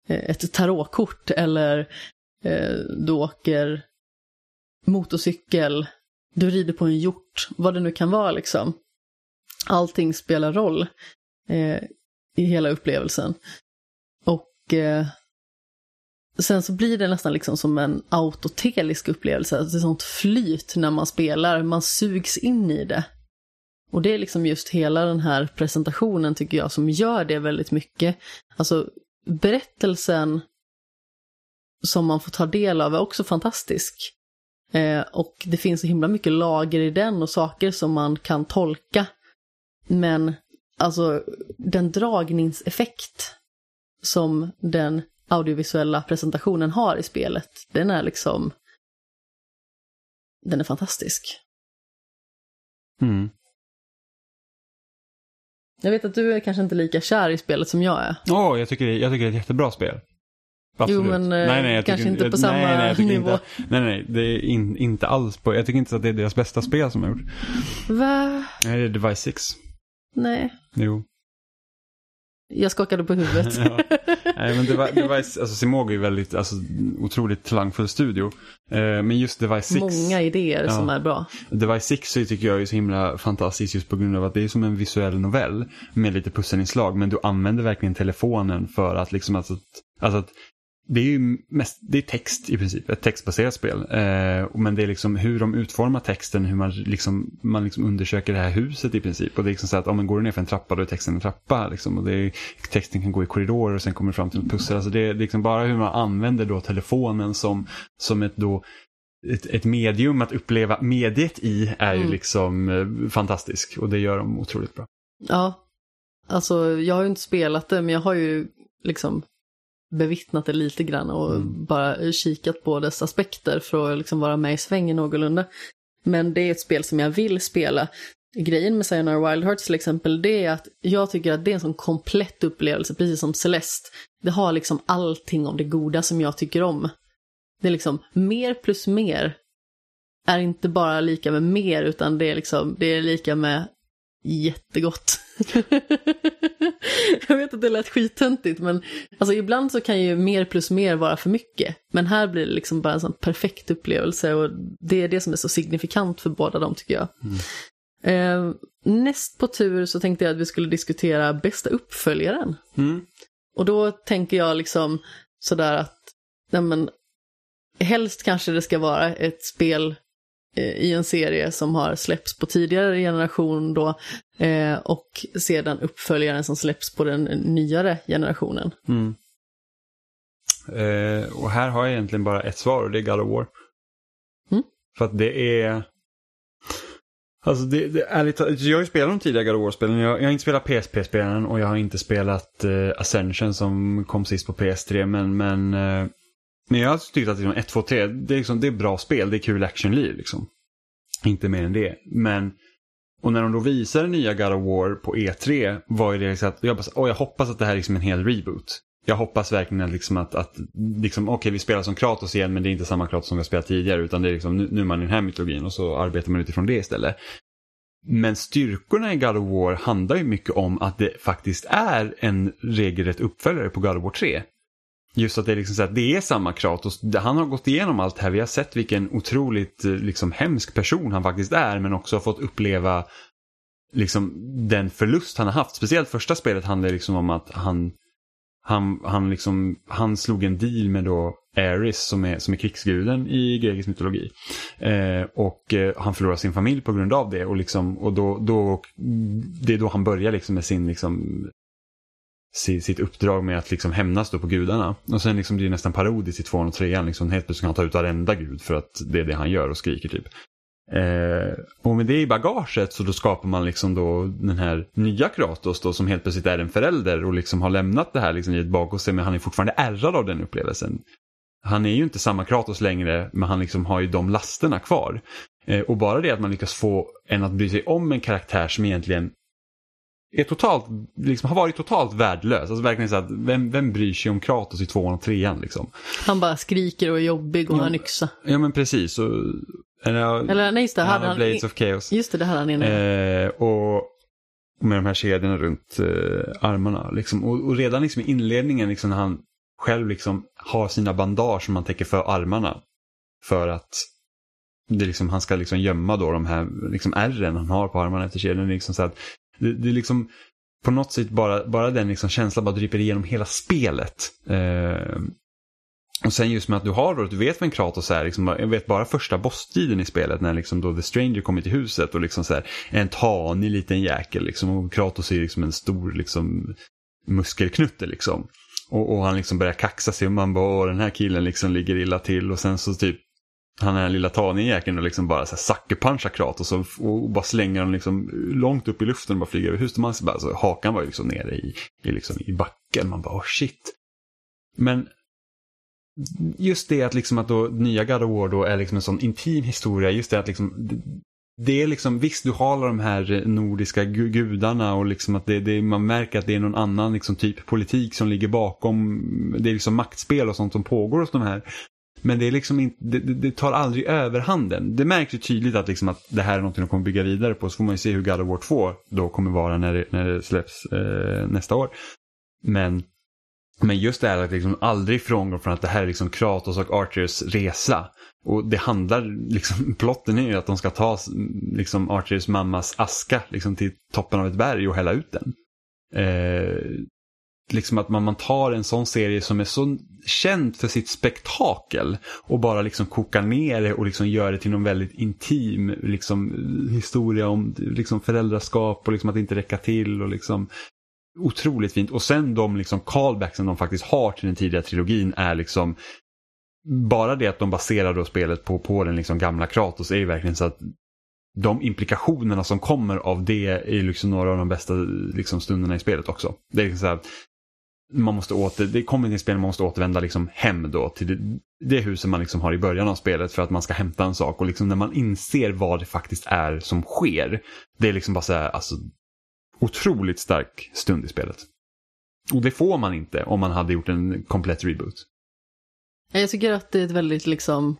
ett tarotkort eller eh, du åker motorcykel, du rider på en hjort, vad det nu kan vara liksom. Allting spelar roll eh, i hela upplevelsen. Och eh, Sen så blir det nästan liksom som en autotelisk upplevelse. Det är sånt flyt när man spelar. Man sugs in i det. Och det är liksom just hela den här presentationen tycker jag som gör det väldigt mycket. Alltså berättelsen som man får ta del av är också fantastisk. Eh, och det finns så himla mycket lager i den och saker som man kan tolka. Men alltså den dragningseffekt som den audiovisuella presentationen har i spelet, den är liksom den är fantastisk. Mm. Jag vet att du är kanske inte lika kär i spelet som jag är. Åh, oh, jag tycker jag tycker det är ett jättebra spel. Absolut. Jo, men nej, nej, jag kanske tycker, inte på samma nej, nej, jag tycker nivå. Inte, nej, nej, det är in, inte alls på. Jag tycker inte att det är deras bästa spel som har gjort. Va? Nej, det är Device sex. Nej. Jo. Jag skakade på huvudet. Ja. Nej, men Device, Device alltså Simogo är väldigt alltså otroligt talangfull studio. Eh, men just Device sex, många idéer ja, som är bra. Device sex så tycker jag är så himla fantastiskt just på grund av att det är som en visuell novell med lite pusselinslag, men du använder verkligen telefonen för att liksom alltså, alltså att det är ju mest, det är text i princip, ett textbaserat spel. Eh, men det är liksom hur de utformar texten, hur man liksom, man liksom undersöker det här huset i princip. Och det är liksom så att om man går ner för en trappa, då är texten en trappa. Liksom. Och det är, texten kan gå i korridorer och sen kommer det fram till ett pussel. Alltså det är liksom bara hur man använder då telefonen som, som ett då... Ett, ett medium att uppleva mediet i är mm. ju liksom eh, fantastisk. Och det gör de otroligt bra. Ja, alltså jag har ju inte spelat det, men jag har ju liksom... bevittnat det lite grann och mm. bara kikat på dess aspekter för att liksom vara med i svängen någorlunda. Men det är ett spel som jag vill spela. Grejen med Sayonara Wild Hearts till exempel, det är att jag tycker att det är en sån komplett upplevelse, precis som Celeste. Det har liksom allting om det goda som jag tycker om. Det är liksom mer plus mer är inte bara lika med mer, utan det är liksom, det är lika med jättegott. Jag vet att det lät skittöntigt, men alltså ibland så kan ju mer plus mer vara för mycket, men här blir det liksom bara en sån perfekt upplevelse, och det är det som är så signifikant för båda dem tycker jag. Mm. Eh, näst på tur så tänkte jag att vi skulle diskutera bästa uppföljaren. Mm. Och då tänker jag liksom sådär att nej men, helst kanske det ska vara ett spel i en serie som har släppts på tidigare generation då, eh, och sedan uppföljaren som släpps på den nyare generationen. Mm. Eh, och här har jag egentligen bara ett svar, och det är God of War. Mm. För att det är... Alltså det, det är lite... Jag har ju spelat de tidiga God of War-spelen. Jag, jag har inte spelat P S P-spelen och jag har inte spelat eh, Ascension som kom sist på P S tre, men... men eh... Men jag tyckte att liksom ett, två, tre, det är, liksom, det är bra spel, det är kul actionliv liksom. Inte mer än det. Men, och när de då visade nya God of War på E tre var ju det liksom att, jag, bara, oh, jag hoppas att det här är liksom en hel reboot. Jag hoppas verkligen liksom att, att liksom, okej okay, vi spelar som Kratos igen, men det är inte samma Kratos som vi har spelat tidigare, utan det är liksom, nu, nu är man i den här mytologin och så arbetar man utifrån det istället. Men styrkorna i God of War handlar ju mycket om att det faktiskt är en regelrätt uppföljare på God of War tre. Just att det är liksom så att det är samma Kratos. Han har gått igenom allt här. Vi har sett vilken otroligt liksom hemsk person han faktiskt är, men också har fått uppleva liksom den förlust han har haft. Speciellt första spelet handlar liksom om att han han han liksom han slog en deal med då Ares som är som är krigsguden i grekisk mytologi. Eh, och eh, han förlorar sin familj på grund av det, och liksom och då då och det är då han börjar liksom med sin liksom sitt uppdrag med att liksom hämnas då på gudarna. Och sen liksom det är nästan parodiskt i tvåan och trean. Liksom helt plötsligt kan han ta ut varenda gud för att det är det han gör och skriker typ. Eh, och med det i bagaget så då skapar man liksom då den här nya Kratos då, som helt plötsligt är en förälder och liksom har lämnat det här liksom i ett bak och sig, men han är fortfarande ärrad av den upplevelsen. Han är ju inte samma Kratos längre, men han liksom har ju de lasterna kvar. Eh, och bara det att man lyckas få en att bry sig om en karaktär som egentligen är totalt, liksom, har varit totalt värdelös. Alltså verkligen så att vem, vem bryr sig om Kratos i tvåan och trean liksom? Han bara skriker och är jobbig och ja, har en yxa. Ja men precis. Och, eller, eller nej just det, hade han Blades of Chaos. Just det, det hade han innan. Eh, och, och med de här kedjorna runt eh, armarna liksom. Och, och redan liksom i inledningen liksom, när han själv liksom har sina bandage som han täcker för armarna. För att det liksom, han ska liksom gömma då de här liksom ärren han har på armarna efter kedjan liksom så att Det, det är liksom på något sätt bara, bara den liksom känslan bara dryper igenom hela spelet. Eh, Och sen just med att du har då, du vet vad en Kratos är, liksom, jag vet bara första boss-tiden i spelet när liksom då The Stranger kommer till huset och liksom så här, en tanig liten jäkel liksom, och Kratos är liksom en stor liksom muskelknutte liksom. Och, och han liksom börjar kaxa sig och man bara, den här killen liksom ligger illa till, och sen så typ han är den lilla taniga jäkeln och liksom bara så suckerpunchar Kratos och, och bara slänger honom liksom långt upp i luften och bara flyger över huset, och man så bara, så hakan var ju liksom nere i, i, liksom, i backen, man bara oh, shit. Men just det att liksom att då nya God of War då är liksom en sån intim historia, just det att liksom det är liksom, visst du har alla de här nordiska gudarna och liksom att det, det, man märker att det är någon annan liksom typ politik som ligger bakom, det är liksom maktspel och sånt som pågår hos de här, men det är liksom inte, det, det tar aldrig överhanden. Det märks ju tydligt att liksom att det här är någonting de kommer bygga vidare på, så får man ju se hur God of War två då kommer vara när det, när det släpps eh, nästa år. Men Men just det här att liksom aldrig frångå från att det här är liksom Kratos och Atreus resa. Och det handlar liksom, plotten är ju att de ska ta liksom Atreus mammas aska liksom till toppen av ett berg och hälla ut den. Eh, liksom att man, man tar en sån serie som är så känd för sitt spektakel och bara liksom kokar ner det och liksom gör det till någon väldigt intim liksom historia om liksom föräldraskap och liksom att inte räcka till och liksom otroligt fint. Och sen de liksom callbacks som de faktiskt har till den tidiga trilogin är liksom bara det att de baserar då spelet på, på den liksom gamla Kratos är ju verkligen så att de implikationerna som kommer av det är liksom några av de bästa liksom stunderna i spelet också. Det är liksom så här, man måste åter, det kommer till spel man måste återvända liksom hem då till det, det huset man liksom har i början av spelet för att man ska hämta en sak, och liksom när man inser vad det faktiskt är som sker, det är liksom bara så här, alltså otroligt stark stund i spelet. Och det får man inte om man hade gjort en komplett reboot. Jag tycker att det är ett väldigt liksom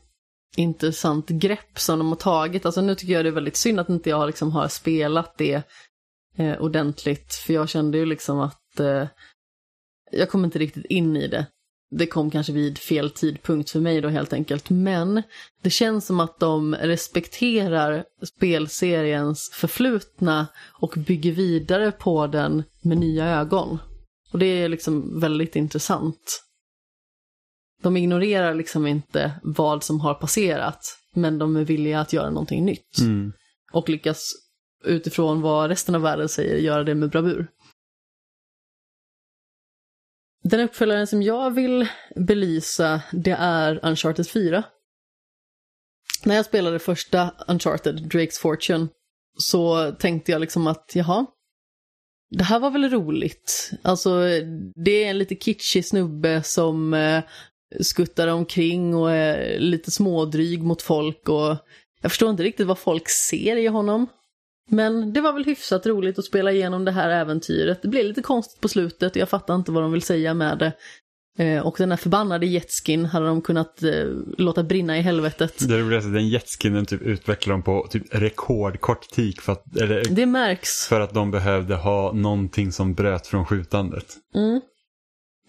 intressant grepp som de har tagit. Alltså nu tycker jag det är väldigt synd att inte jag liksom har spelat det eh, ordentligt. För jag kände ju liksom att eh, jag kom inte riktigt in i det. Det kom kanske vid fel tidpunkt för mig då helt enkelt. Men det känns som att de respekterar spelseriens förflutna och bygger vidare på den med nya ögon. Och det är liksom väldigt intressant. De ignorerar liksom inte vad som har passerat, men de är villiga att göra någonting nytt. Mm. Och lyckas utifrån vad resten av världen säger göra det med bravur. Den uppföljaren som jag vill belysa, det är Uncharted fyra. När jag spelade första Uncharted, Drake's Fortune, så tänkte jag liksom att, jaha, det här var väl roligt. Alltså, det är en lite kitschig snubbe som eh, skuttar omkring och är lite smådryg mot folk. Och jag förstår inte riktigt vad folk ser i honom. Men det var väl hyfsat roligt att spela igenom det här äventyret. Det blev lite konstigt på slutet. Jag fattar inte vad de vill säga med det. Eh, och den här förbannade jetskin hade de kunnat eh, låta brinna i helvetet. Det roligaste, den jetskinen typ utvecklar de på typ rekordkort tid. För att, eller, det märks. För att de behövde ha någonting som bröt från skjutandet. Mm.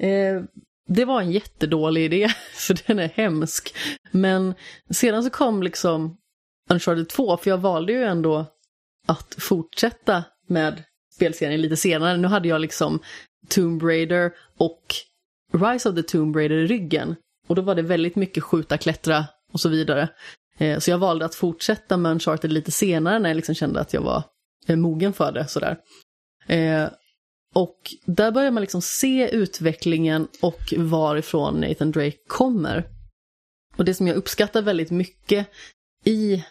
Eh, det var en jättedålig idé. För den är hemsk. Men sedan så kom liksom Uncharted två. För jag valde ju ändå att fortsätta med spelserien lite senare. Nu hade jag liksom Tomb Raider och Rise of the Tomb Raider i ryggen. Och då var det väldigt mycket skjuta, klättra och så vidare. Eh, så jag valde att fortsätta med Uncharted lite senare när jag liksom kände att jag var eh, mogen för det. Sådär. Eh, och där börjar man liksom se utvecklingen och varifrån Nathan Drake kommer. Och det som jag uppskattar väldigt mycket i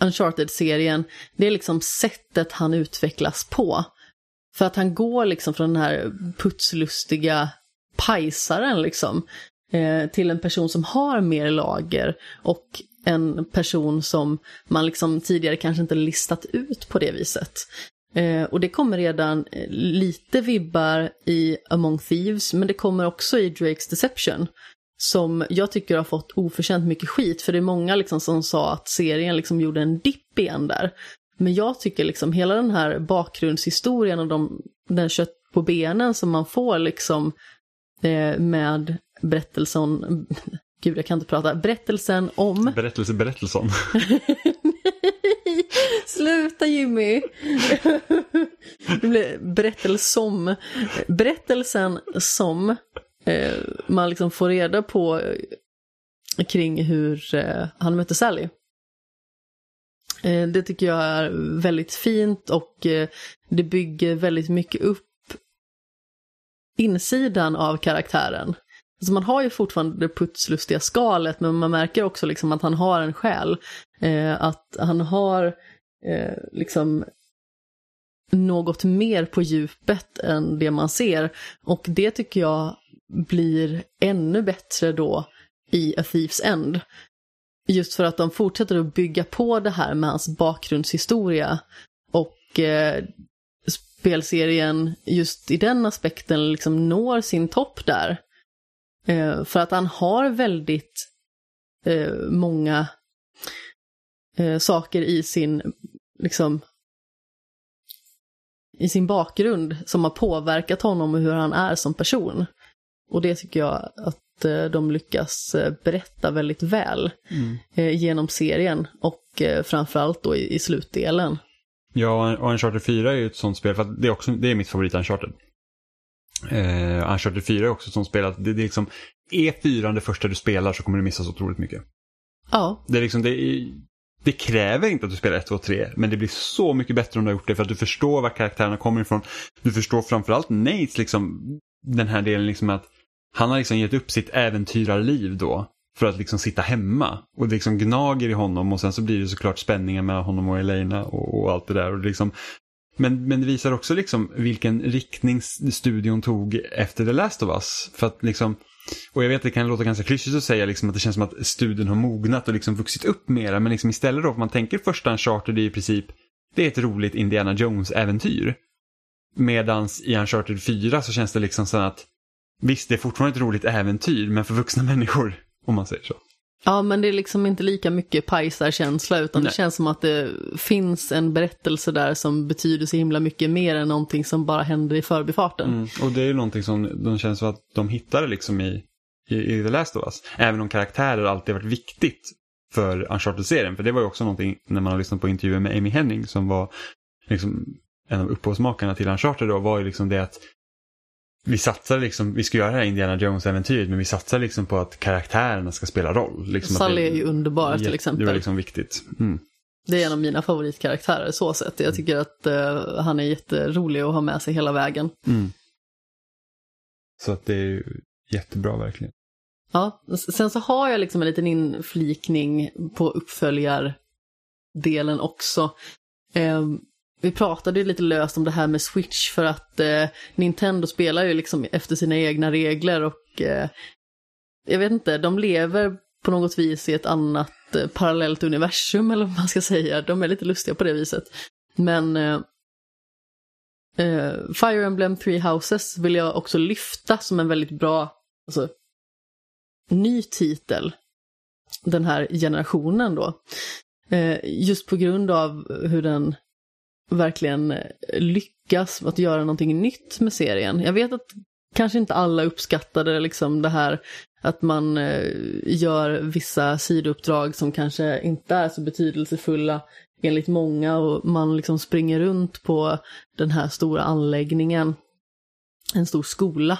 Uncharted-serien, det är liksom sättet han utvecklas på. För att han går liksom från den här putslustiga pajsaren liksom, eh, till en person som har mer lager och en person som man liksom tidigare kanske inte listat ut på det viset. Eh, och det kommer redan lite vibbar i Among Thieves, men det kommer också i Drake's Deception, som jag tycker har fått oförtjänt mycket skit, för det är många liksom som sa att serien liksom gjorde en dipp igen där. Men jag tycker liksom hela den här bakgrundshistorien och de, den kött på benen som man får liksom eh, med berättelsen, gud jag kan inte prata, berättelsen om... Berättelse, berättelsen. Sluta Jimmy. Det blir berättelsen som... Berättelsen som eh, man liksom får reda på eh, kring hur eh, han mötte Sally. Eh, det tycker jag är väldigt fint, och eh, det bygger väldigt mycket upp insidan av karaktären. Alltså man har ju fortfarande det putslustiga skalet, men man märker också liksom att han har en själ. Eh, att han har eh, liksom något mer på djupet än det man ser. Och det tycker jag blir ännu bättre då i A Thief's End. Just för att de fortsätter att bygga på det här med hans bakgrundshistoria. Och eh, spelserien just i den aspekten liksom når sin topp där. Eh, för att han har väldigt eh, många eh, saker i sin liksom i sin bakgrund som har påverkat honom och hur han är som person. Och det tycker jag att eh, de lyckas eh, berätta väldigt väl mm. eh, genom serien, och eh, framförallt då i, i slutdelen. Ja, och Uncharted fyra är ju ett sånt spel, för att det är också det är mitt favorit Uncharted. Uh, Uncharted fyra är också ett sånt spel att det, det är liksom, är fyran det första du spelar så kommer du missa så otroligt mycket. Ja. Det är liksom det är, det kräver inte att du spelar ett, två, tre, men det blir så mycket bättre om du har gjort det, för att du förstår var karaktärerna kommer ifrån. Du förstår framförallt Nates liksom den här delen liksom att han har liksom gett upp sitt äventyrarliv då för att liksom sitta hemma, och det liksom gnager i honom, och sen så blir det såklart spänningen mellan honom och Elena och, och allt det där, och det liksom Men, men det visar också liksom vilken riktning studion tog efter The Last of Us. För att liksom, och jag vet att det kan låta ganska klyschigt att säga liksom att det känns som att studion har mognat och liksom vuxit upp mera. Men liksom istället då, om man tänker första Uncharted är i princip, det är ett roligt Indiana Jones-äventyr. Medans i Uncharted fyra så känns det liksom så att, visst det är fortfarande ett roligt äventyr, men för vuxna människor, om man säger så. Ja, men det är liksom inte lika mycket pajsarkänsla, utan Nej. Det känns som att det finns en berättelse där som betyder så himla mycket mer än någonting som bara händer i förbifarten. Mm, och det är ju någonting som de känns som att de hittade liksom i, i, i The Last of Us. Även om karaktärer alltid varit viktigt för Uncharted-serien. För det var ju också någonting när man har lyssnat på intervjuer med Amy Henning, som var liksom en av upphovsmakarna till Uncharted då, var ju liksom det att vi satsar liksom, vi ska göra det här Indiana Jones-äventyret, men vi satsar liksom på att karaktärerna ska spela roll. Liksom Sally det, är ju underbar till exempel. Det var liksom viktigt. Mm. Det är en av mina favoritkaraktärer så sett. Jag tycker mm. att uh, han är jätterolig att ha med sig hela vägen. Mm. Så att det är ju jättebra verkligen. Ja, sen så har jag liksom en liten inflikning på uppföljardelen också. Um, Vi pratade ju lite löst om det här med Switch, för att eh, Nintendo spelar ju liksom efter sina egna regler, och eh, jag vet inte, de lever på något vis i ett annat eh, parallellt universum, eller vad man ska säga. De är lite lustiga på det viset. Men eh, eh, Fire Emblem Three Houses vill jag också lyfta som en väldigt bra alltså, ny titel den här generationen då. Eh, just på grund av hur den verkligen lyckas att göra någonting nytt med serien. Jag vet att kanske inte alla uppskattade liksom det här att man gör vissa sidouppdrag som kanske inte är så betydelsefulla enligt många, och man liksom springer runt på den här stora anläggningen, en stor skola.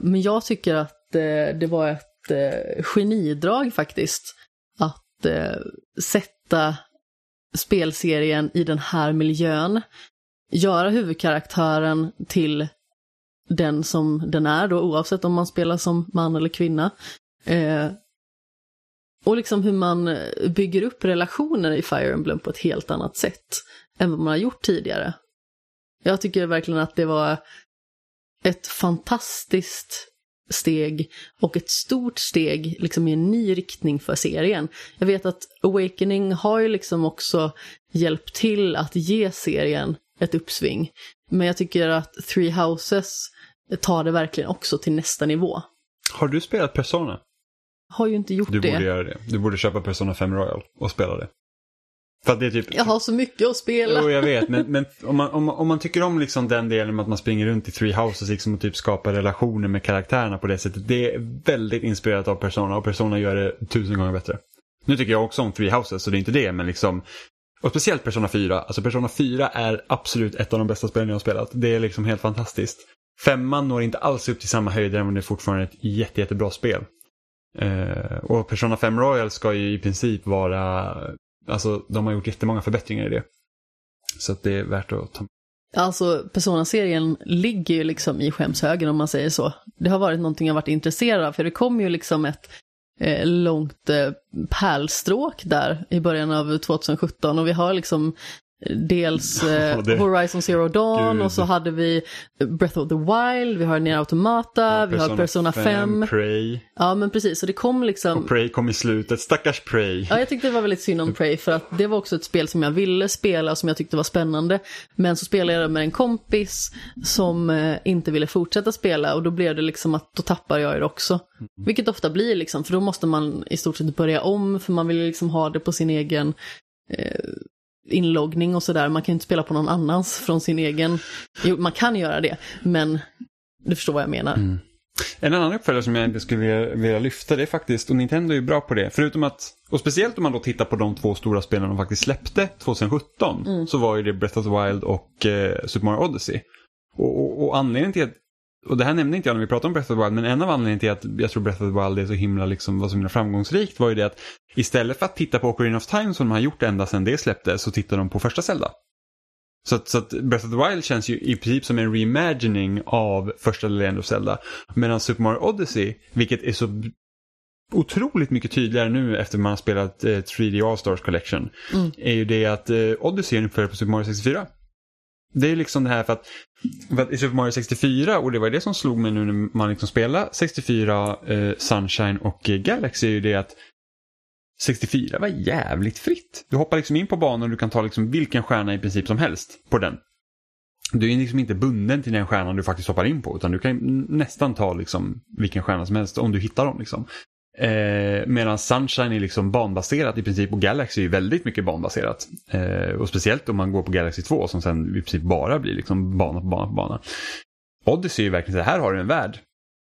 Men jag tycker att det var ett genidrag faktiskt att sätta spelserien i den här miljön, göra huvudkaraktären till den som den är då, oavsett om man spelar som man eller kvinna, eh, och liksom hur man bygger upp relationer i Fire Emblem på ett helt annat sätt än vad man har gjort tidigare. Jag tycker verkligen att det var ett fantastiskt steg, och ett stort steg liksom i en ny riktning för serien. Jag vet att Awakening har ju liksom också hjälpt till att ge serien ett uppsving, men jag tycker att Three Houses tar det verkligen också till nästa nivå. Har du spelat Persona? Har ju inte gjort det. Du borde det. göra det. Du borde köpa Persona fem Royal och spela det. För att det är typ... Jag har så mycket att spela. Jo, jag vet, men, men om, man, om, man, om man tycker om liksom den delen med att man springer runt i Three Houses liksom och typ skapar relationer med karaktärerna på det sättet, det är väldigt inspirerat av Persona, och Persona gör det tusen gånger bättre. Nu tycker jag också om Three Houses, så det är inte det, men liksom, och speciellt Persona fyra. Alltså Persona fyra är absolut ett av de bästa spelen jag har spelat. Det är liksom helt fantastiskt. Femman når inte alls upp till samma höjder, men det är fortfarande ett jätte, jättebra spel. Eh, och Persona fem Royal ska ju i princip vara... Alltså, de har gjort jättemånga förbättringar i det. Så att det är värt att ta. Alltså, Persona-serien ligger ju liksom i skämshögen, om man säger så. Det har varit någonting jag varit intresserad av, för det kom ju liksom ett eh, långt eh, pärlstråk där i början av tjugo sjutton, och vi har liksom... Dels eh, oh, det... Horizon Zero Dawn. Gud. Och så hade vi Breath of the Wild. Vi har Nier Automata, ja, vi har Persona fem, Prey. Ja, men precis, så det kom liksom. Och Prey kom i slutet, stackars Prey. Ja, jag tyckte det var väldigt synd om Prey, för att det var också ett spel som jag ville spela och som jag tyckte var spännande. Men så spelade jag med en kompis som eh, inte ville fortsätta spela, och då blev det liksom att då tappar jag det också. Mm. Vilket ofta blir liksom, för då måste man i stort sett börja om, för man vill liksom ha det på sin egen eh, inloggning och sådär. Man kan inte spela på någon annans från sin egen... Jo, man kan göra det, men du förstår vad jag menar. Mm. En annan uppföljare som jag inte skulle vilja lyfta, det är faktiskt, och Nintendo är ju bra på det, förutom att, och speciellt om man då tittar på de två stora spelen de faktiskt släppte tjugo sjutton, mm. så var ju det Breath of the Wild och eh, Super Mario Odyssey. Och, och, och anledningen till att, och det här nämnde inte jag när vi pratade om Breath of the Wild, men en av anledningarna till att jag tror Breath of the Wild är så himla, liksom, var så himla framgångsrikt, var ju det att istället för att titta på Ocarina of Time som de har gjort ända sedan det släpptes, så tittar de på första Zelda. Så att, så att Breath of the Wild känns ju i princip som en reimagining av första Legend of Zelda. Medan Super Mario Odyssey, vilket är så otroligt mycket tydligare nu efter man har spelat eh, tre D All-Stars Collection, mm. är ju det att eh, Odyssey är ungefär på Super Mario sextiofyra. Det är liksom det här för att, för att i Super Mario sextiofyra, och det var det som slog mig nu när man liksom spelade sextiofyra, eh, Sunshine och eh, Galaxy, är ju det att sextiofyra var jävligt fritt. Du hoppar liksom in på banan och du kan ta liksom vilken stjärna i princip som helst på den. Du är liksom inte bunden till den stjärnan du faktiskt hoppar in på, utan du kan nästan ta liksom vilken stjärna som helst om du hittar dem liksom. Eh, medan Sunshine är liksom banbaserat i princip, och Galaxy är väldigt mycket banbaserat, eh, och speciellt om man går på Galaxy två som sen i princip bara blir liksom bana på bana på bana. Odyssey är verkligen så här, har du en värld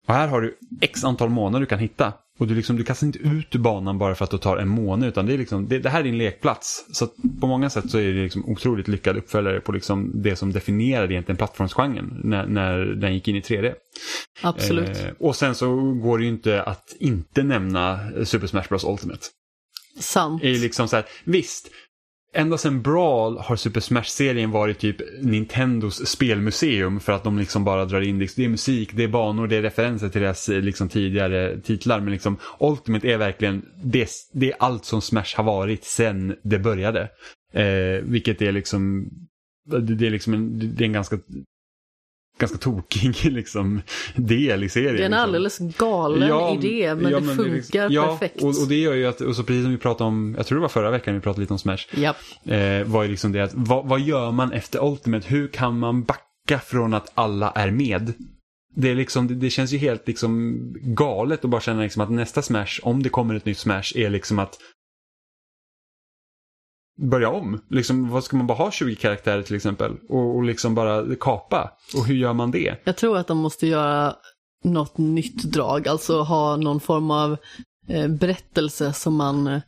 och här har du x antal månader du kan hitta, och du, liksom, du kastar inte ut ur banan bara för att du tar en månad, utan det, är liksom, det, det här är din lekplats. Så att på många sätt så är det liksom otroligt lyckad uppföljare på liksom det som definierade egentligen plattformsgenren när, när den gick in i tre D. Absolut. Eh, och sen så går det ju inte att inte nämna Super Smash Bros Ultimate. Sant. Det är liksom så här, visst, ända sedan Brawl har Super Smash-serien varit typ Nintendos spelmuseum, för att de liksom bara drar in det är musik, det är banor, det är referenser till deras liksom tidigare titlar, men liksom Ultimate är verkligen det, det är allt som Smash har varit sedan det började. Eh, vilket är liksom det är liksom en, det är en ganska ganska tokig liksom del i serien. Det är en alldeles galen ja, idé, men ja, det men funkar det, ja, perfekt. Och, och det gör ju att, och så precis som vi pratade om, jag tror det var förra veckan vi pratade lite om Smash, yep. eh, var ju liksom det att, vad, vad gör man efter Ultimate? Hur kan man backa från att alla är med? Det, är liksom, det, det känns ju helt liksom galet att bara känna liksom att nästa Smash, om det kommer ett nytt Smash, är liksom att börja om. Liksom, vad ska man bara ha tjugo karaktärer till exempel? Och, och liksom bara kapa. Och hur gör man det? Jag tror att de måste göra något nytt drag. Alltså ha någon form av eh, berättelse som man eh,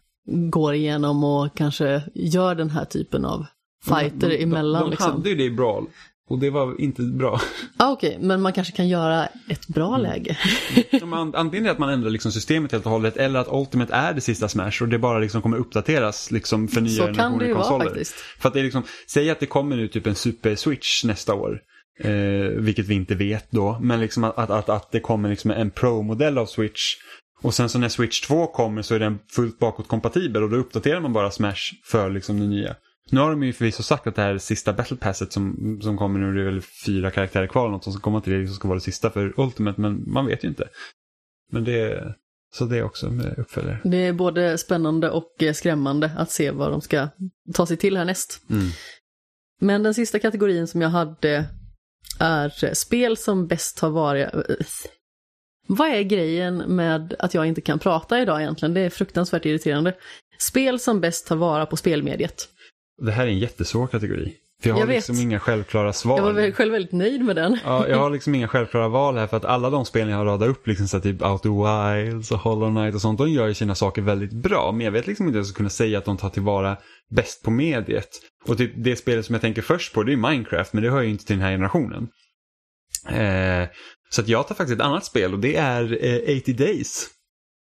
går igenom och kanske gör den här typen av fighter de, de, emellan. De, de liksom. Hade ju det i Brawl. Och det var inte bra. Ah, okej, okay. Men man kanske kan göra ett bra mm. läge. Antingen att man ändrar liksom systemet helt och hållet, eller att Ultimate är det sista Smash och det bara liksom kommer uppdateras liksom för nya generationer konsoler. Så kan det ju vara faktiskt. För att det är liksom, säg att det kommer nu typ en Super Switch nästa år, eh, vilket vi inte vet då, men liksom att, att, att, att det kommer liksom en Pro-modell av Switch. Och sen så när Switch två kommer så är den fullt bakåtkompatibel, och då uppdaterar man bara Smash för liksom det nya. Nu har de ju förvisso sagt att det här sista battle passet som, som kommer nu, det är väl fyra karaktärer kvar eller något som kommer till det, som ska vara det sista för Ultimate, men man vet ju inte. Men det, så det är också med uppföljare. Det är både spännande och skrämmande att se vad de ska ta sig till härnäst. Mm. Men den sista kategorin som jag hade är spel som bäst har varit... Vad är grejen med att jag inte kan prata idag egentligen? Det är fruktansvärt irriterande. Spel som bäst tar vara på spelmediet. Det här är en jättesvår kategori. För jag har jag liksom vet. inga självklara svar. Jag var själv väldigt nöjd med den. Ja, jag har liksom inga självklara val här, för att alla de spel jag har radat upp, liksom så här, typ Outer Wilds och Hollow Knight och sånt, de gör ju sina saker väldigt bra. Men jag vet liksom inte hur jag ska kunna säga att de tar tillvara bäst på mediet. Och typ det spelet som jag tänker först på, det är Minecraft, men det hör ju inte till den här generationen. Eh, så att jag tar faktiskt ett annat spel, och det är eh, eighty days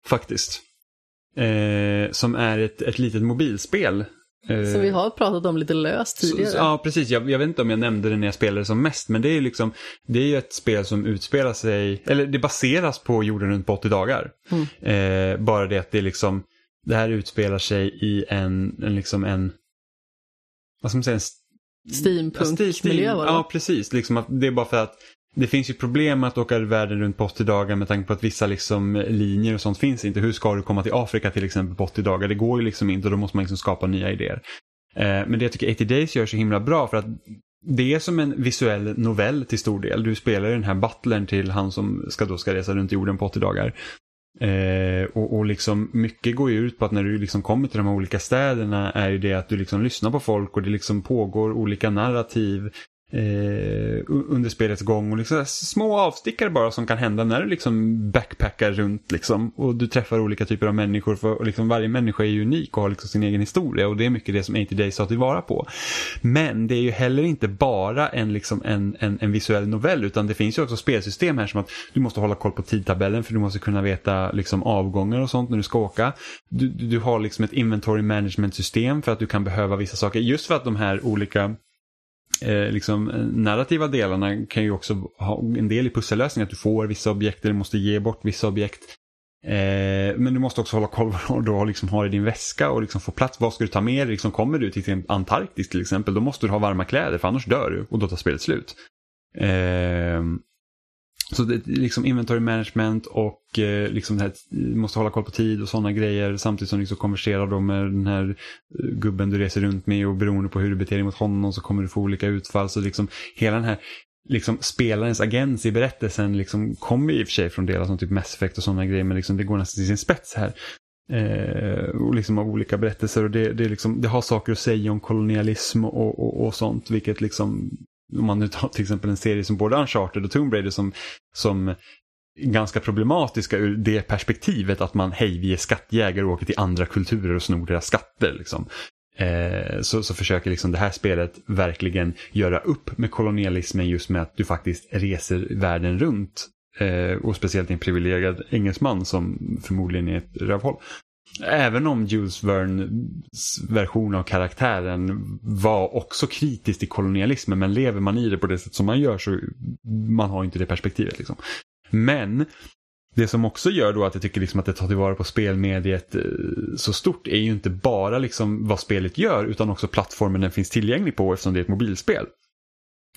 faktiskt. Eh, som är ett, ett litet mobilspel. Som vi har pratat om lite löst tidigare. Så, ja, precis. Jag, jag vet inte om jag nämnde det när jag spelade som mest. Men det är ju liksom, det är ju ett spel som utspelar sig... Eller det baseras på jorden runt på åttio dagar. Mm. Eh, bara det att det liksom... Det här utspelar sig i en... en liksom en... Vad ska man säga? En steampunk-miljö. Ja, ja, precis. Liksom att det är bara för att... Det finns ju problem att åka världen runt på åttio dagar med tanke på att vissa liksom linjer och sånt finns inte. Hur ska du komma till Afrika till exempel på åttio dagar? Det går ju liksom inte, och då måste man liksom skapa nya idéer. Eh, men det jag tycker eighty days gör så himla bra, för att det är som en visuell novell till stor del. Du spelar den här battlern till han som ska, då ska resa runt jorden på åttio dagar. Eh, och, och liksom mycket går ju ut på att när du liksom kommer till de här olika städerna är ju det att du liksom lyssnar på folk, och det liksom pågår olika narrativ. Eh, under spelets gång, och liksom små avstickare bara som kan hända när du liksom backpackar runt liksom, och du träffar olika typer av människor, för, och liksom varje människa är unik och har liksom sin egen historia, och det är mycket det som eighty days tar tillvara på. Men det är ju heller inte bara en, liksom en, en, en visuell novell, utan det finns ju också spelsystem här som att du måste hålla koll på tidtabellen, för du måste kunna veta liksom avgångar och sånt när du ska åka. Du, du har liksom ett inventory management system för att du kan behöva vissa saker, just för att de här olika Eh, liksom narrativa delarna kan ju också ha en del i pussellösning, att du får vissa objekt eller måste ge bort vissa objekt, eh, men du måste också hålla koll vad du liksom har i din väska och liksom få plats, vad ska du ta med liksom. Kommer du till Antarktis till exempel, då måste du ha varma kläder, för annars dör du, och då tar spelet slut. eh, Så det, liksom inventory management och eh, liksom det här, måste hålla koll på tid och sådana grejer, samtidigt som du liksom konverserar då med den här gubben du reser runt med, och beroende på hur du beter dig mot honom så kommer du få olika utfall. Så liksom hela den här liksom spelarens agens i berättelsen liksom kommer i och för sig från delar som typ Mass Effect och sådana grejer, men liksom det går nästan till sin spets här. Eh, och liksom av olika berättelser, och det, det, liksom, det har saker att säga om kolonialism och, och, och sånt, vilket liksom... Om man nu tar till exempel en serie som både Uncharted och Tomb Raider som, som ganska problematiska ur det perspektivet att man, hej, vi är skattjägare och åker till andra kulturer och snor deras skatter liksom. Eh, så, så försöker liksom det här spelet verkligen göra upp med kolonialismen, just med att du faktiskt reser världen runt, eh, och speciellt en privilegierad engelsman som förmodligen är ett rövhåll. Även om Jules Verne's version av karaktären var också kritisk till kolonialismen, men lever man i det på det sätt som man gör så man har inte det perspektivet liksom. Men det som också gör då att jag tycker liksom att det tar tillvara på spelmediet så stort är ju inte bara liksom vad spelet gör, utan också plattformen den finns tillgänglig på, eftersom det är ett mobilspel.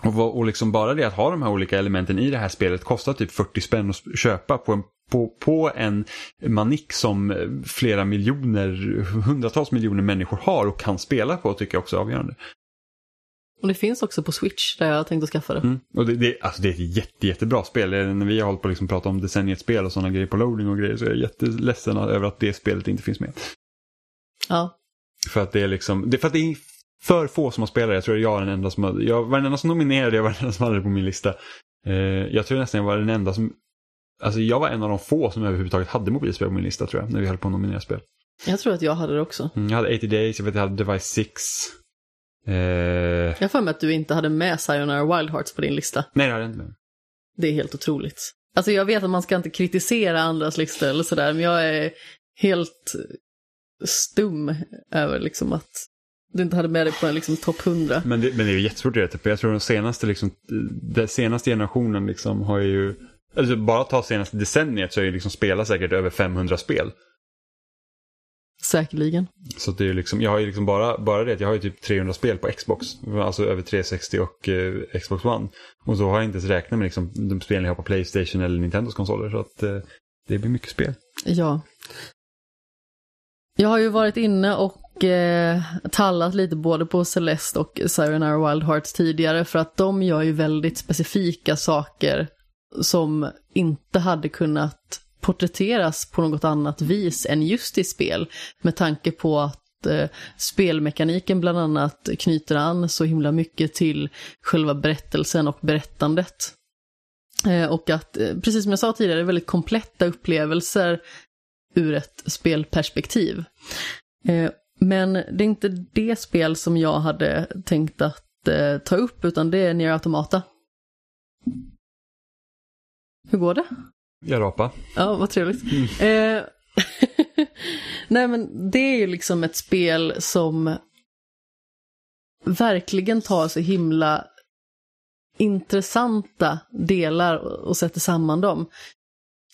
Och, och liksom bara det att ha de här olika elementen i det här spelet kostar typ fyrtio spänn att köpa på en På, på en manick som flera miljoner, hundratals miljoner människor har och kan spela på, tycker jag också är avgörande. Och det finns också på Switch där jag tänkte skaffa det. Mm. Och det, det, alltså det är ett jätte, jättebra spel. När vi har hållit på att liksom prata om decenniespel och sådana grejer på Loading och grejer, så är jag jätteledsen över att det spelet inte finns med. Ja. För att det är liksom... Det, för att det är för få som har spelat det. Jag tror att jag är den enda som... Hade, jag var den enda som nominerade, jag var den enda som hade det på min lista. Uh, jag tror nästan jag var den enda som... Alltså jag var en av de få som överhuvudtaget hade mobilspel på min lista, tror jag, när vi höll på att nominera spel. Jag tror att jag hade det också. Mm, jag hade eighty days, jag vet jag hade Device six. Eh... Jag har för mig att du inte hade med Sayonara Wild Hearts på din lista. Nej, det hade jag inte med. Det är helt otroligt. Alltså jag vet att man ska inte kritisera andras listor eller sådär, men jag är helt stum över liksom att du inte hade med dig på en liksom topp hundra. Men det, men det är ju jättesvårt att göra, typ. Jag tror den senaste, liksom, den senaste generationen liksom har ju... Alltså bara ta senaste decenniet så är ju liksom spelar säkert över fem hundra spel. Säkerligen. Så det är liksom, jag har ju liksom bara, bara det, jag har ju typ trehundra spel på Xbox. Alltså över tre sextio och eh, Xbox One. Och så har jag inte ens räknat med liksom de spel jag har på PlayStation eller Nintendos konsoler. Så att eh, det blir mycket spel. Ja. Jag har ju varit inne och eh, tallat lite både på Celeste och Sayonara Wild Hearts tidigare. För att de gör ju väldigt specifika saker som inte hade kunnat porträtteras på något annat vis än just i spel, med tanke på att eh, spelmekaniken bland annat knyter an så himla mycket till själva berättelsen och berättandet. Eh, och att, eh, precis som jag sa tidigare, väldigt kompletta upplevelser ur ett spelperspektiv. Eh, men det är inte det spel som jag hade tänkt att eh, ta upp, utan det är Nier Automata. Hur går det? Jag rapar. Ja, vad trevligt. Mm. Eh, nej, men det är ju liksom ett spel som verkligen tar så himla intressanta delar och sätter samman dem.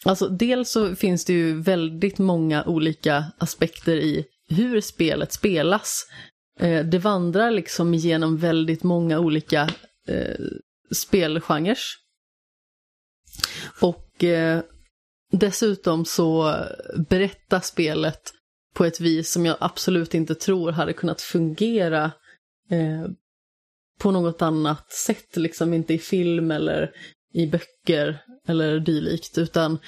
Alltså, dels så finns det ju väldigt många olika aspekter i hur spelet spelas. Eh, det vandrar liksom genom väldigt många olika eh, spelgenres. Och eh, dessutom så berättar spelet på ett vis som jag absolut inte tror hade kunnat fungera eh, på något annat sätt. Liksom inte i film eller i böcker eller dylikt, utan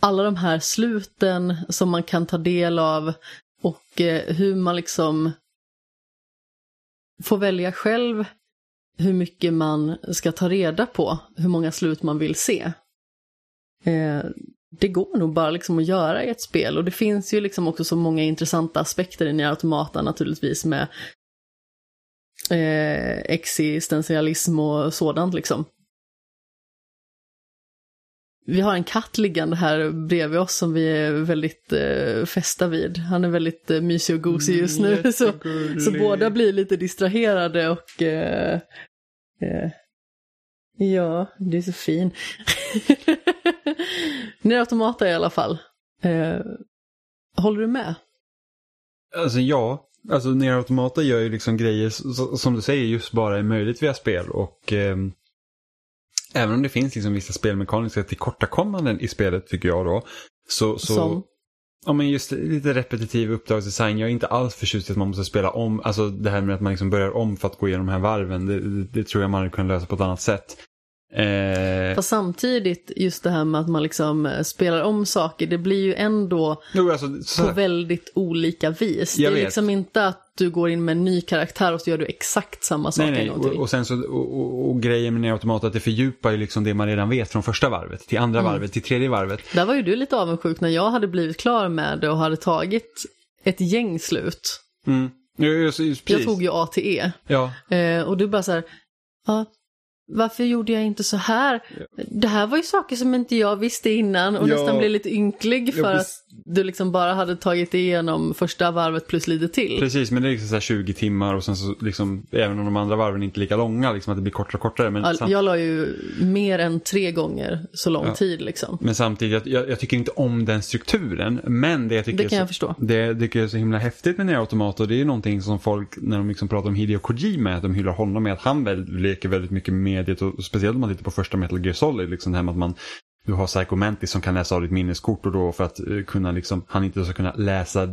alla de här sluten som man kan ta del av och eh, hur man liksom får välja själv hur mycket man ska ta reda på, hur många slut man vill se. Eh, det går nog bara liksom att göra i ett spel, och det finns ju liksom också så många intressanta aspekter i Nier Automata naturligtvis, med eh, existentialism och sådant liksom. Vi har en katt liggande här bredvid oss som vi är väldigt eh, fästa vid. Han är väldigt eh, mysig och gosig just nu. Så, så båda blir lite distraherade och... Eh, eh, ja, det är så fin. Nier Automata i alla fall. Eh, håller du med? Alltså ja. Alltså Nier Automata gör ju liksom grejer som du säger just bara är möjligt via spel, och... Eh, även om det finns liksom vissa spelmekaniska tillkortakommanden i spelet, tycker jag då. Så, så som? Ja, men just lite repetitiv uppdragsdesign. Jag är inte alls förtjust att man måste spela om. Alltså det här med att man liksom börjar om för att gå igenom de här varven. Det, det, det tror jag man kan lösa på ett annat sätt. Eh... Fast samtidigt just det här med att man liksom spelar om saker. Det blir ju ändå jo, alltså, så... på väldigt olika vis. Jag det är vet. Liksom inte att du går in med en ny karaktär och så gör du exakt samma sak. Nej, nej. Och, och, sen så, och, och, och grejen med automat att det fördjupar ju liksom det man redan vet från första varvet till andra mm. varvet till tredje varvet. Där var ju du lite avundsjuk när jag hade blivit klar med det och hade tagit ett gäng slut. Mm. Just, just, jag tog ju A till E. Ja. Eh, och du bara så här, ja, varför gjorde jag inte så här? Ja. Det här var ju saker som inte jag visste innan, och ja. nästan blev lite ynklig för ja, att du liksom bara hade tagit igenom första varvet plus lite till. Precis, men det är liksom så här tjugo timmar, och sen så liksom, även om de andra varven inte är lika långa, liksom att det blir kortare och kortare. Men ja, samt... Jag la ju mer än tre gånger så lång ja. tid liksom. Men samtidigt, jag, jag tycker inte om den strukturen, men det jag tycker, det kan jag så, förstå. Det tycker jag är så himla häftigt med Nier Automata, och det är ju någonting som folk, när de liksom pratar om Hideo Kojima, att de hyllar honom med att han väl leker väldigt mycket med mediet, och speciellt om man tittar på första Metal Gear Solid, liksom det här med att man, du har Psycho Mantis som kan läsa av ditt minneskort, och då för att kunna liksom, han inte ska kunna läsa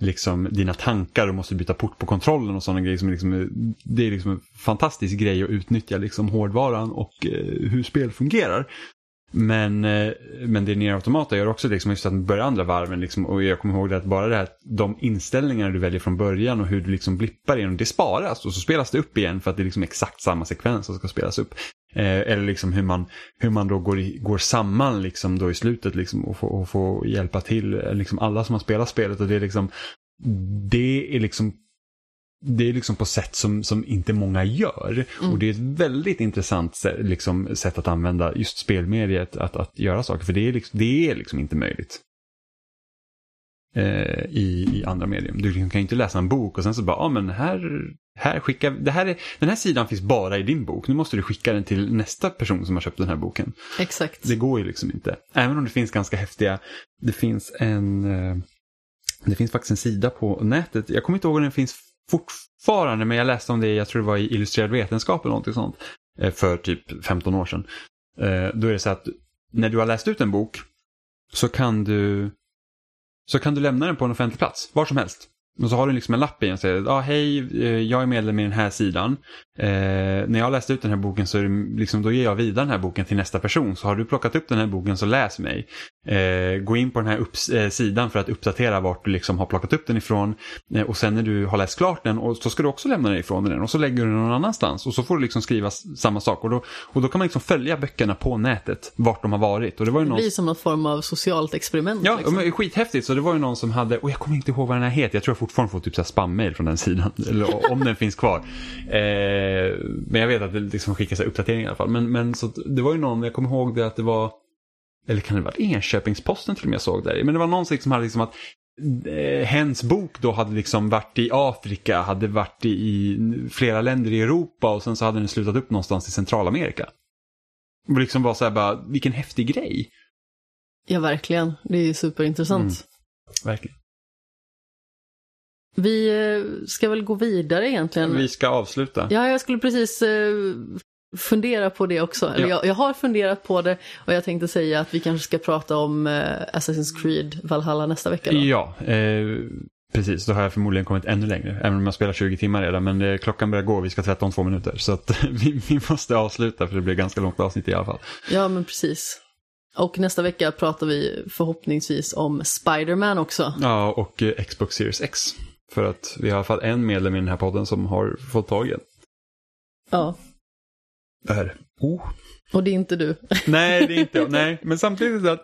liksom dina tankar och måste byta port på kontrollen och sådana grejer som liksom, det är liksom en fantastisk grej att utnyttja liksom hårdvaran och eh, hur spel fungerar. Men, eh, men det Nier Automata gör också liksom just att man börjar andra varven liksom, och jag kommer ihåg det att bara det här, de inställningarna du väljer från början och hur du liksom blippar igenom, det sparas och så spelas det upp igen för att det är liksom exakt samma sekvens som ska spelas upp. Eh, eller liksom hur man, hur man då går, i, går samman liksom då i slutet liksom, och, få, och få hjälpa till liksom alla som har spelat spelet, och det är liksom det är liksom det är liksom på sätt som, som inte många gör. Mm. Och det är ett väldigt intressant liksom, sätt att använda just spelmediet att, att göra saker. För det är liksom, det är liksom inte möjligt eh, i, i andra medium. Du kan ju inte läsa en bok och sen så bara, ja ah, men här, här skickar det här är, den här sidan finns bara i din bok. Nu måste du skicka den till nästa person som har köpt den här boken. Exakt. Det går ju liksom inte. Även om det finns ganska häftiga, det finns en eh, det finns faktiskt en sida på nätet. Jag kommer inte ihåg om den finns fortfarande, men jag läste om det, jag tror det var i Illustrerad vetenskap eller någonting sånt för typ femton år sedan. Då är det så att när du har läst ut en bok så kan du så kan du lämna den på en offentlig plats, var som helst. Och så har du liksom en lapp igen och säger, ah, hej, jag är medlem i den här sidan. Eh, när jag har läst ut den här boken så är det liksom, då ger jag vidare den här boken till nästa person. Så har du plockat upp den här boken så läs mig. Eh, gå in på den här upps- eh, sidan för att uppdatera vart du liksom har plockat upp den ifrån. Eh, och sen när du har läst klart den, och så ska du också lämna den ifrån den. Och så lägger du den någon annanstans. Och så får du liksom skriva samma sak. Och då, och då kan man liksom följa böckerna på nätet, vart de har varit. Och det var ju någon... det blir som en form av socialt experiment. Ja, liksom. Men skithäftigt. Så det var ju någon som hade, och jag kommer inte ihåg vad den här heter. Jag tror jag fortfarande får typ så här spam-mail från den sidan. Eller om den finns kvar. Eh... Eh, men jag vet att det liksom skickas uppdateringar i alla fall. Men, men så att, det var ju någon, jag kommer ihåg det att det var, eller kan det vara Enköpingsposten till och med jag såg där. Men det var någon som hade liksom att eh, hens bok då hade liksom varit i Afrika, hade varit i, i flera länder i Europa och sen så hade den slutat upp någonstans i Centralamerika. Och liksom var så här bara, vilken häftig grej. Ja, verkligen. Det är superintressant. Mm. Verkligen. Vi ska väl gå vidare egentligen. Vi ska avsluta. Ja, jag skulle precis fundera på det också. Ja. Jag, jag har funderat på det och jag tänkte säga att vi kanske ska prata om Assassin's Creed Valhalla nästa vecka då. Ja, eh, precis. Då har jag förmodligen kommit ännu längre. Även om jag spelar tjugo timmar redan. Men eh, klockan börjar gå, vi ska tvätta om två minuter. Så att vi, vi måste avsluta för det blir ganska långt avsnitt i alla fall. Ja, men precis. Och nästa vecka pratar vi förhoppningsvis om Spider-Man också. Ja, och Xbox Series X. För att vi har i alla fall en medlem i den här podden som har fått tag i den. Ja. Det här. Oh. Och det är inte du. Nej, det är inte jag. Nej, men samtidigt att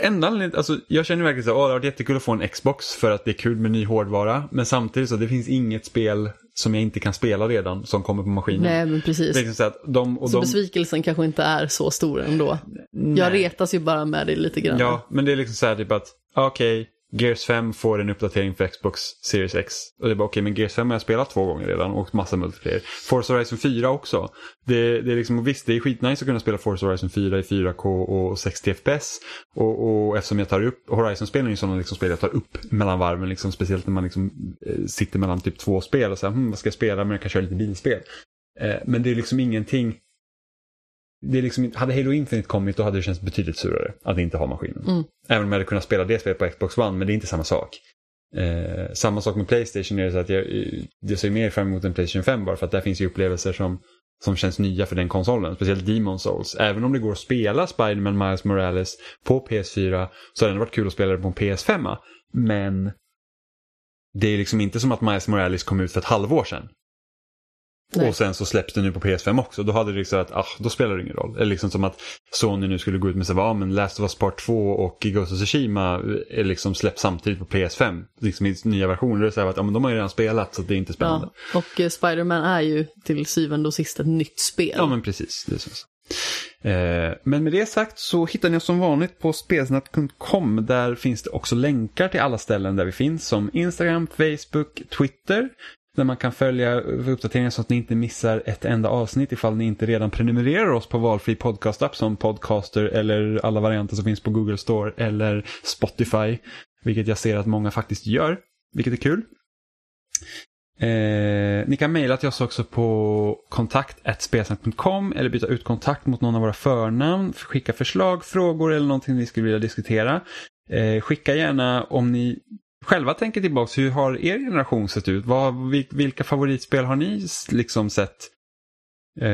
ändan, alltså, jag känner verkligen så att oh, det har varit jättekul att få en Xbox för att det är kul med ny hårdvara. Men samtidigt så det finns inget spel som jag inte kan spela redan som kommer på maskinen. Nej, men precis. Liksom så att de, och så de... besvikelsen kanske inte är så stor ändå. Nej. Jag retas ju bara med det lite grann. Ja, men det är liksom så här typ att okej, okay, Gears fem får en uppdatering för Xbox Series X. Och det är bara okej, okay, men Gears fem har jag spelat två gånger redan och massa multiplayer. Forza Horizon fyra också. Det, det är liksom, visst, det är skitnice att kunna spela Forza Horizon fyra i fyra K och sextio F P S. Och, och eftersom jag tar upp Horizon-spelen är ju sådana liksom spel jag tar upp mellan varven. Liksom, speciellt när man liksom sitter mellan typ två spel och säger, hm, vad ska jag spela? Men jag kan köra lite bilspel. Eh, men det är liksom ingenting... Det är liksom, hade Halo Infinite kommit då hade det känts betydligt surare att inte ha maskinen. Mm. Även om jag hade kunnat spela det spelet på Xbox One, men det är inte samma sak. Eh, samma sak med PlayStation är det så att jag, jag ser mer fram emot en PlayStation fem bara för att där finns ju upplevelser som, som känns nya för den konsolen. Speciellt Demon Souls. Även om det går att spela Spider-Man Miles Morales på P S fyra så hade det varit kul att spela det på en P S fem. Men det är liksom inte som att Miles Morales kom ut för ett halvår sedan. Nej. Och sen så släpps det nu på P S fem också. Då hade det liksom att, ah, då spelar det ingen roll. Eller liksom som att Sony nu skulle gå ut med sig, ah, men Last of Us Part två och Ghost of Tsushima är liksom släpps samtidigt på P S fem. Liksom i nya versioner. Så att, ah, men de har ju redan spelat så det är inte spännande. Ja, och eh, Spider-Man är ju till syvende och sist ett nytt spel. Ja, men precis. Det är så. Eh, men med det sagt så hittar ni oss som vanligt på spelsnack punkt com. Där finns det också länkar till alla ställen där vi finns. Som Instagram, Facebook, Twitter. Där man kan följa uppdateringar så att ni inte missar ett enda avsnitt ifall ni inte redan prenumererar oss på valfri podcastapp som Podcaster eller alla varianter som finns på Google Store eller Spotify. Vilket jag ser att många faktiskt gör, vilket är kul. Eh, ni kan mejla till oss också på kontakt snabel-a spelsnack punkt com eller byta ut kontakt mot någon av våra förnamn. Skicka förslag, frågor eller någonting ni skulle vilja diskutera. Eh, skicka gärna om ni... Själva tänker tillbaka, hur har er generation sett ut? Vad, vilka favoritspel har ni liksom sett eh,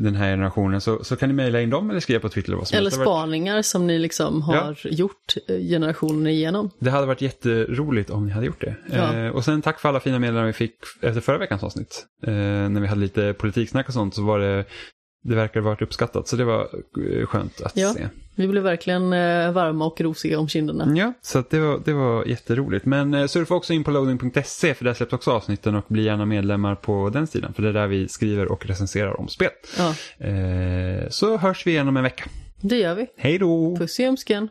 den här generationen? Så, så kan ni mejla in dem eller skriva på Twitter. Vad som eller spaningar varit... som ni liksom har ja. gjort generationen igenom. Det hade varit jätteroligt om ni hade gjort det. Ja. Eh, och sen tack för alla fina meddelanden vi fick efter förra veckans avsnitt. Eh, när vi hade lite politiksnack och sånt så var det... Det verkar ha varit uppskattat, så det var skönt att ja, se. Vi blev verkligen varma och rosiga om kinderna. Ja, så att det, var, det var jätteroligt. Men surfa också in på loading punkt se för där släpps också avsnitten och bli gärna medlemmar på den sidan. För det är där vi skriver och recenserar om spel. Ja. Eh, så hörs vi igen om en vecka. Det gör vi. Hej då! Puss i ömsken.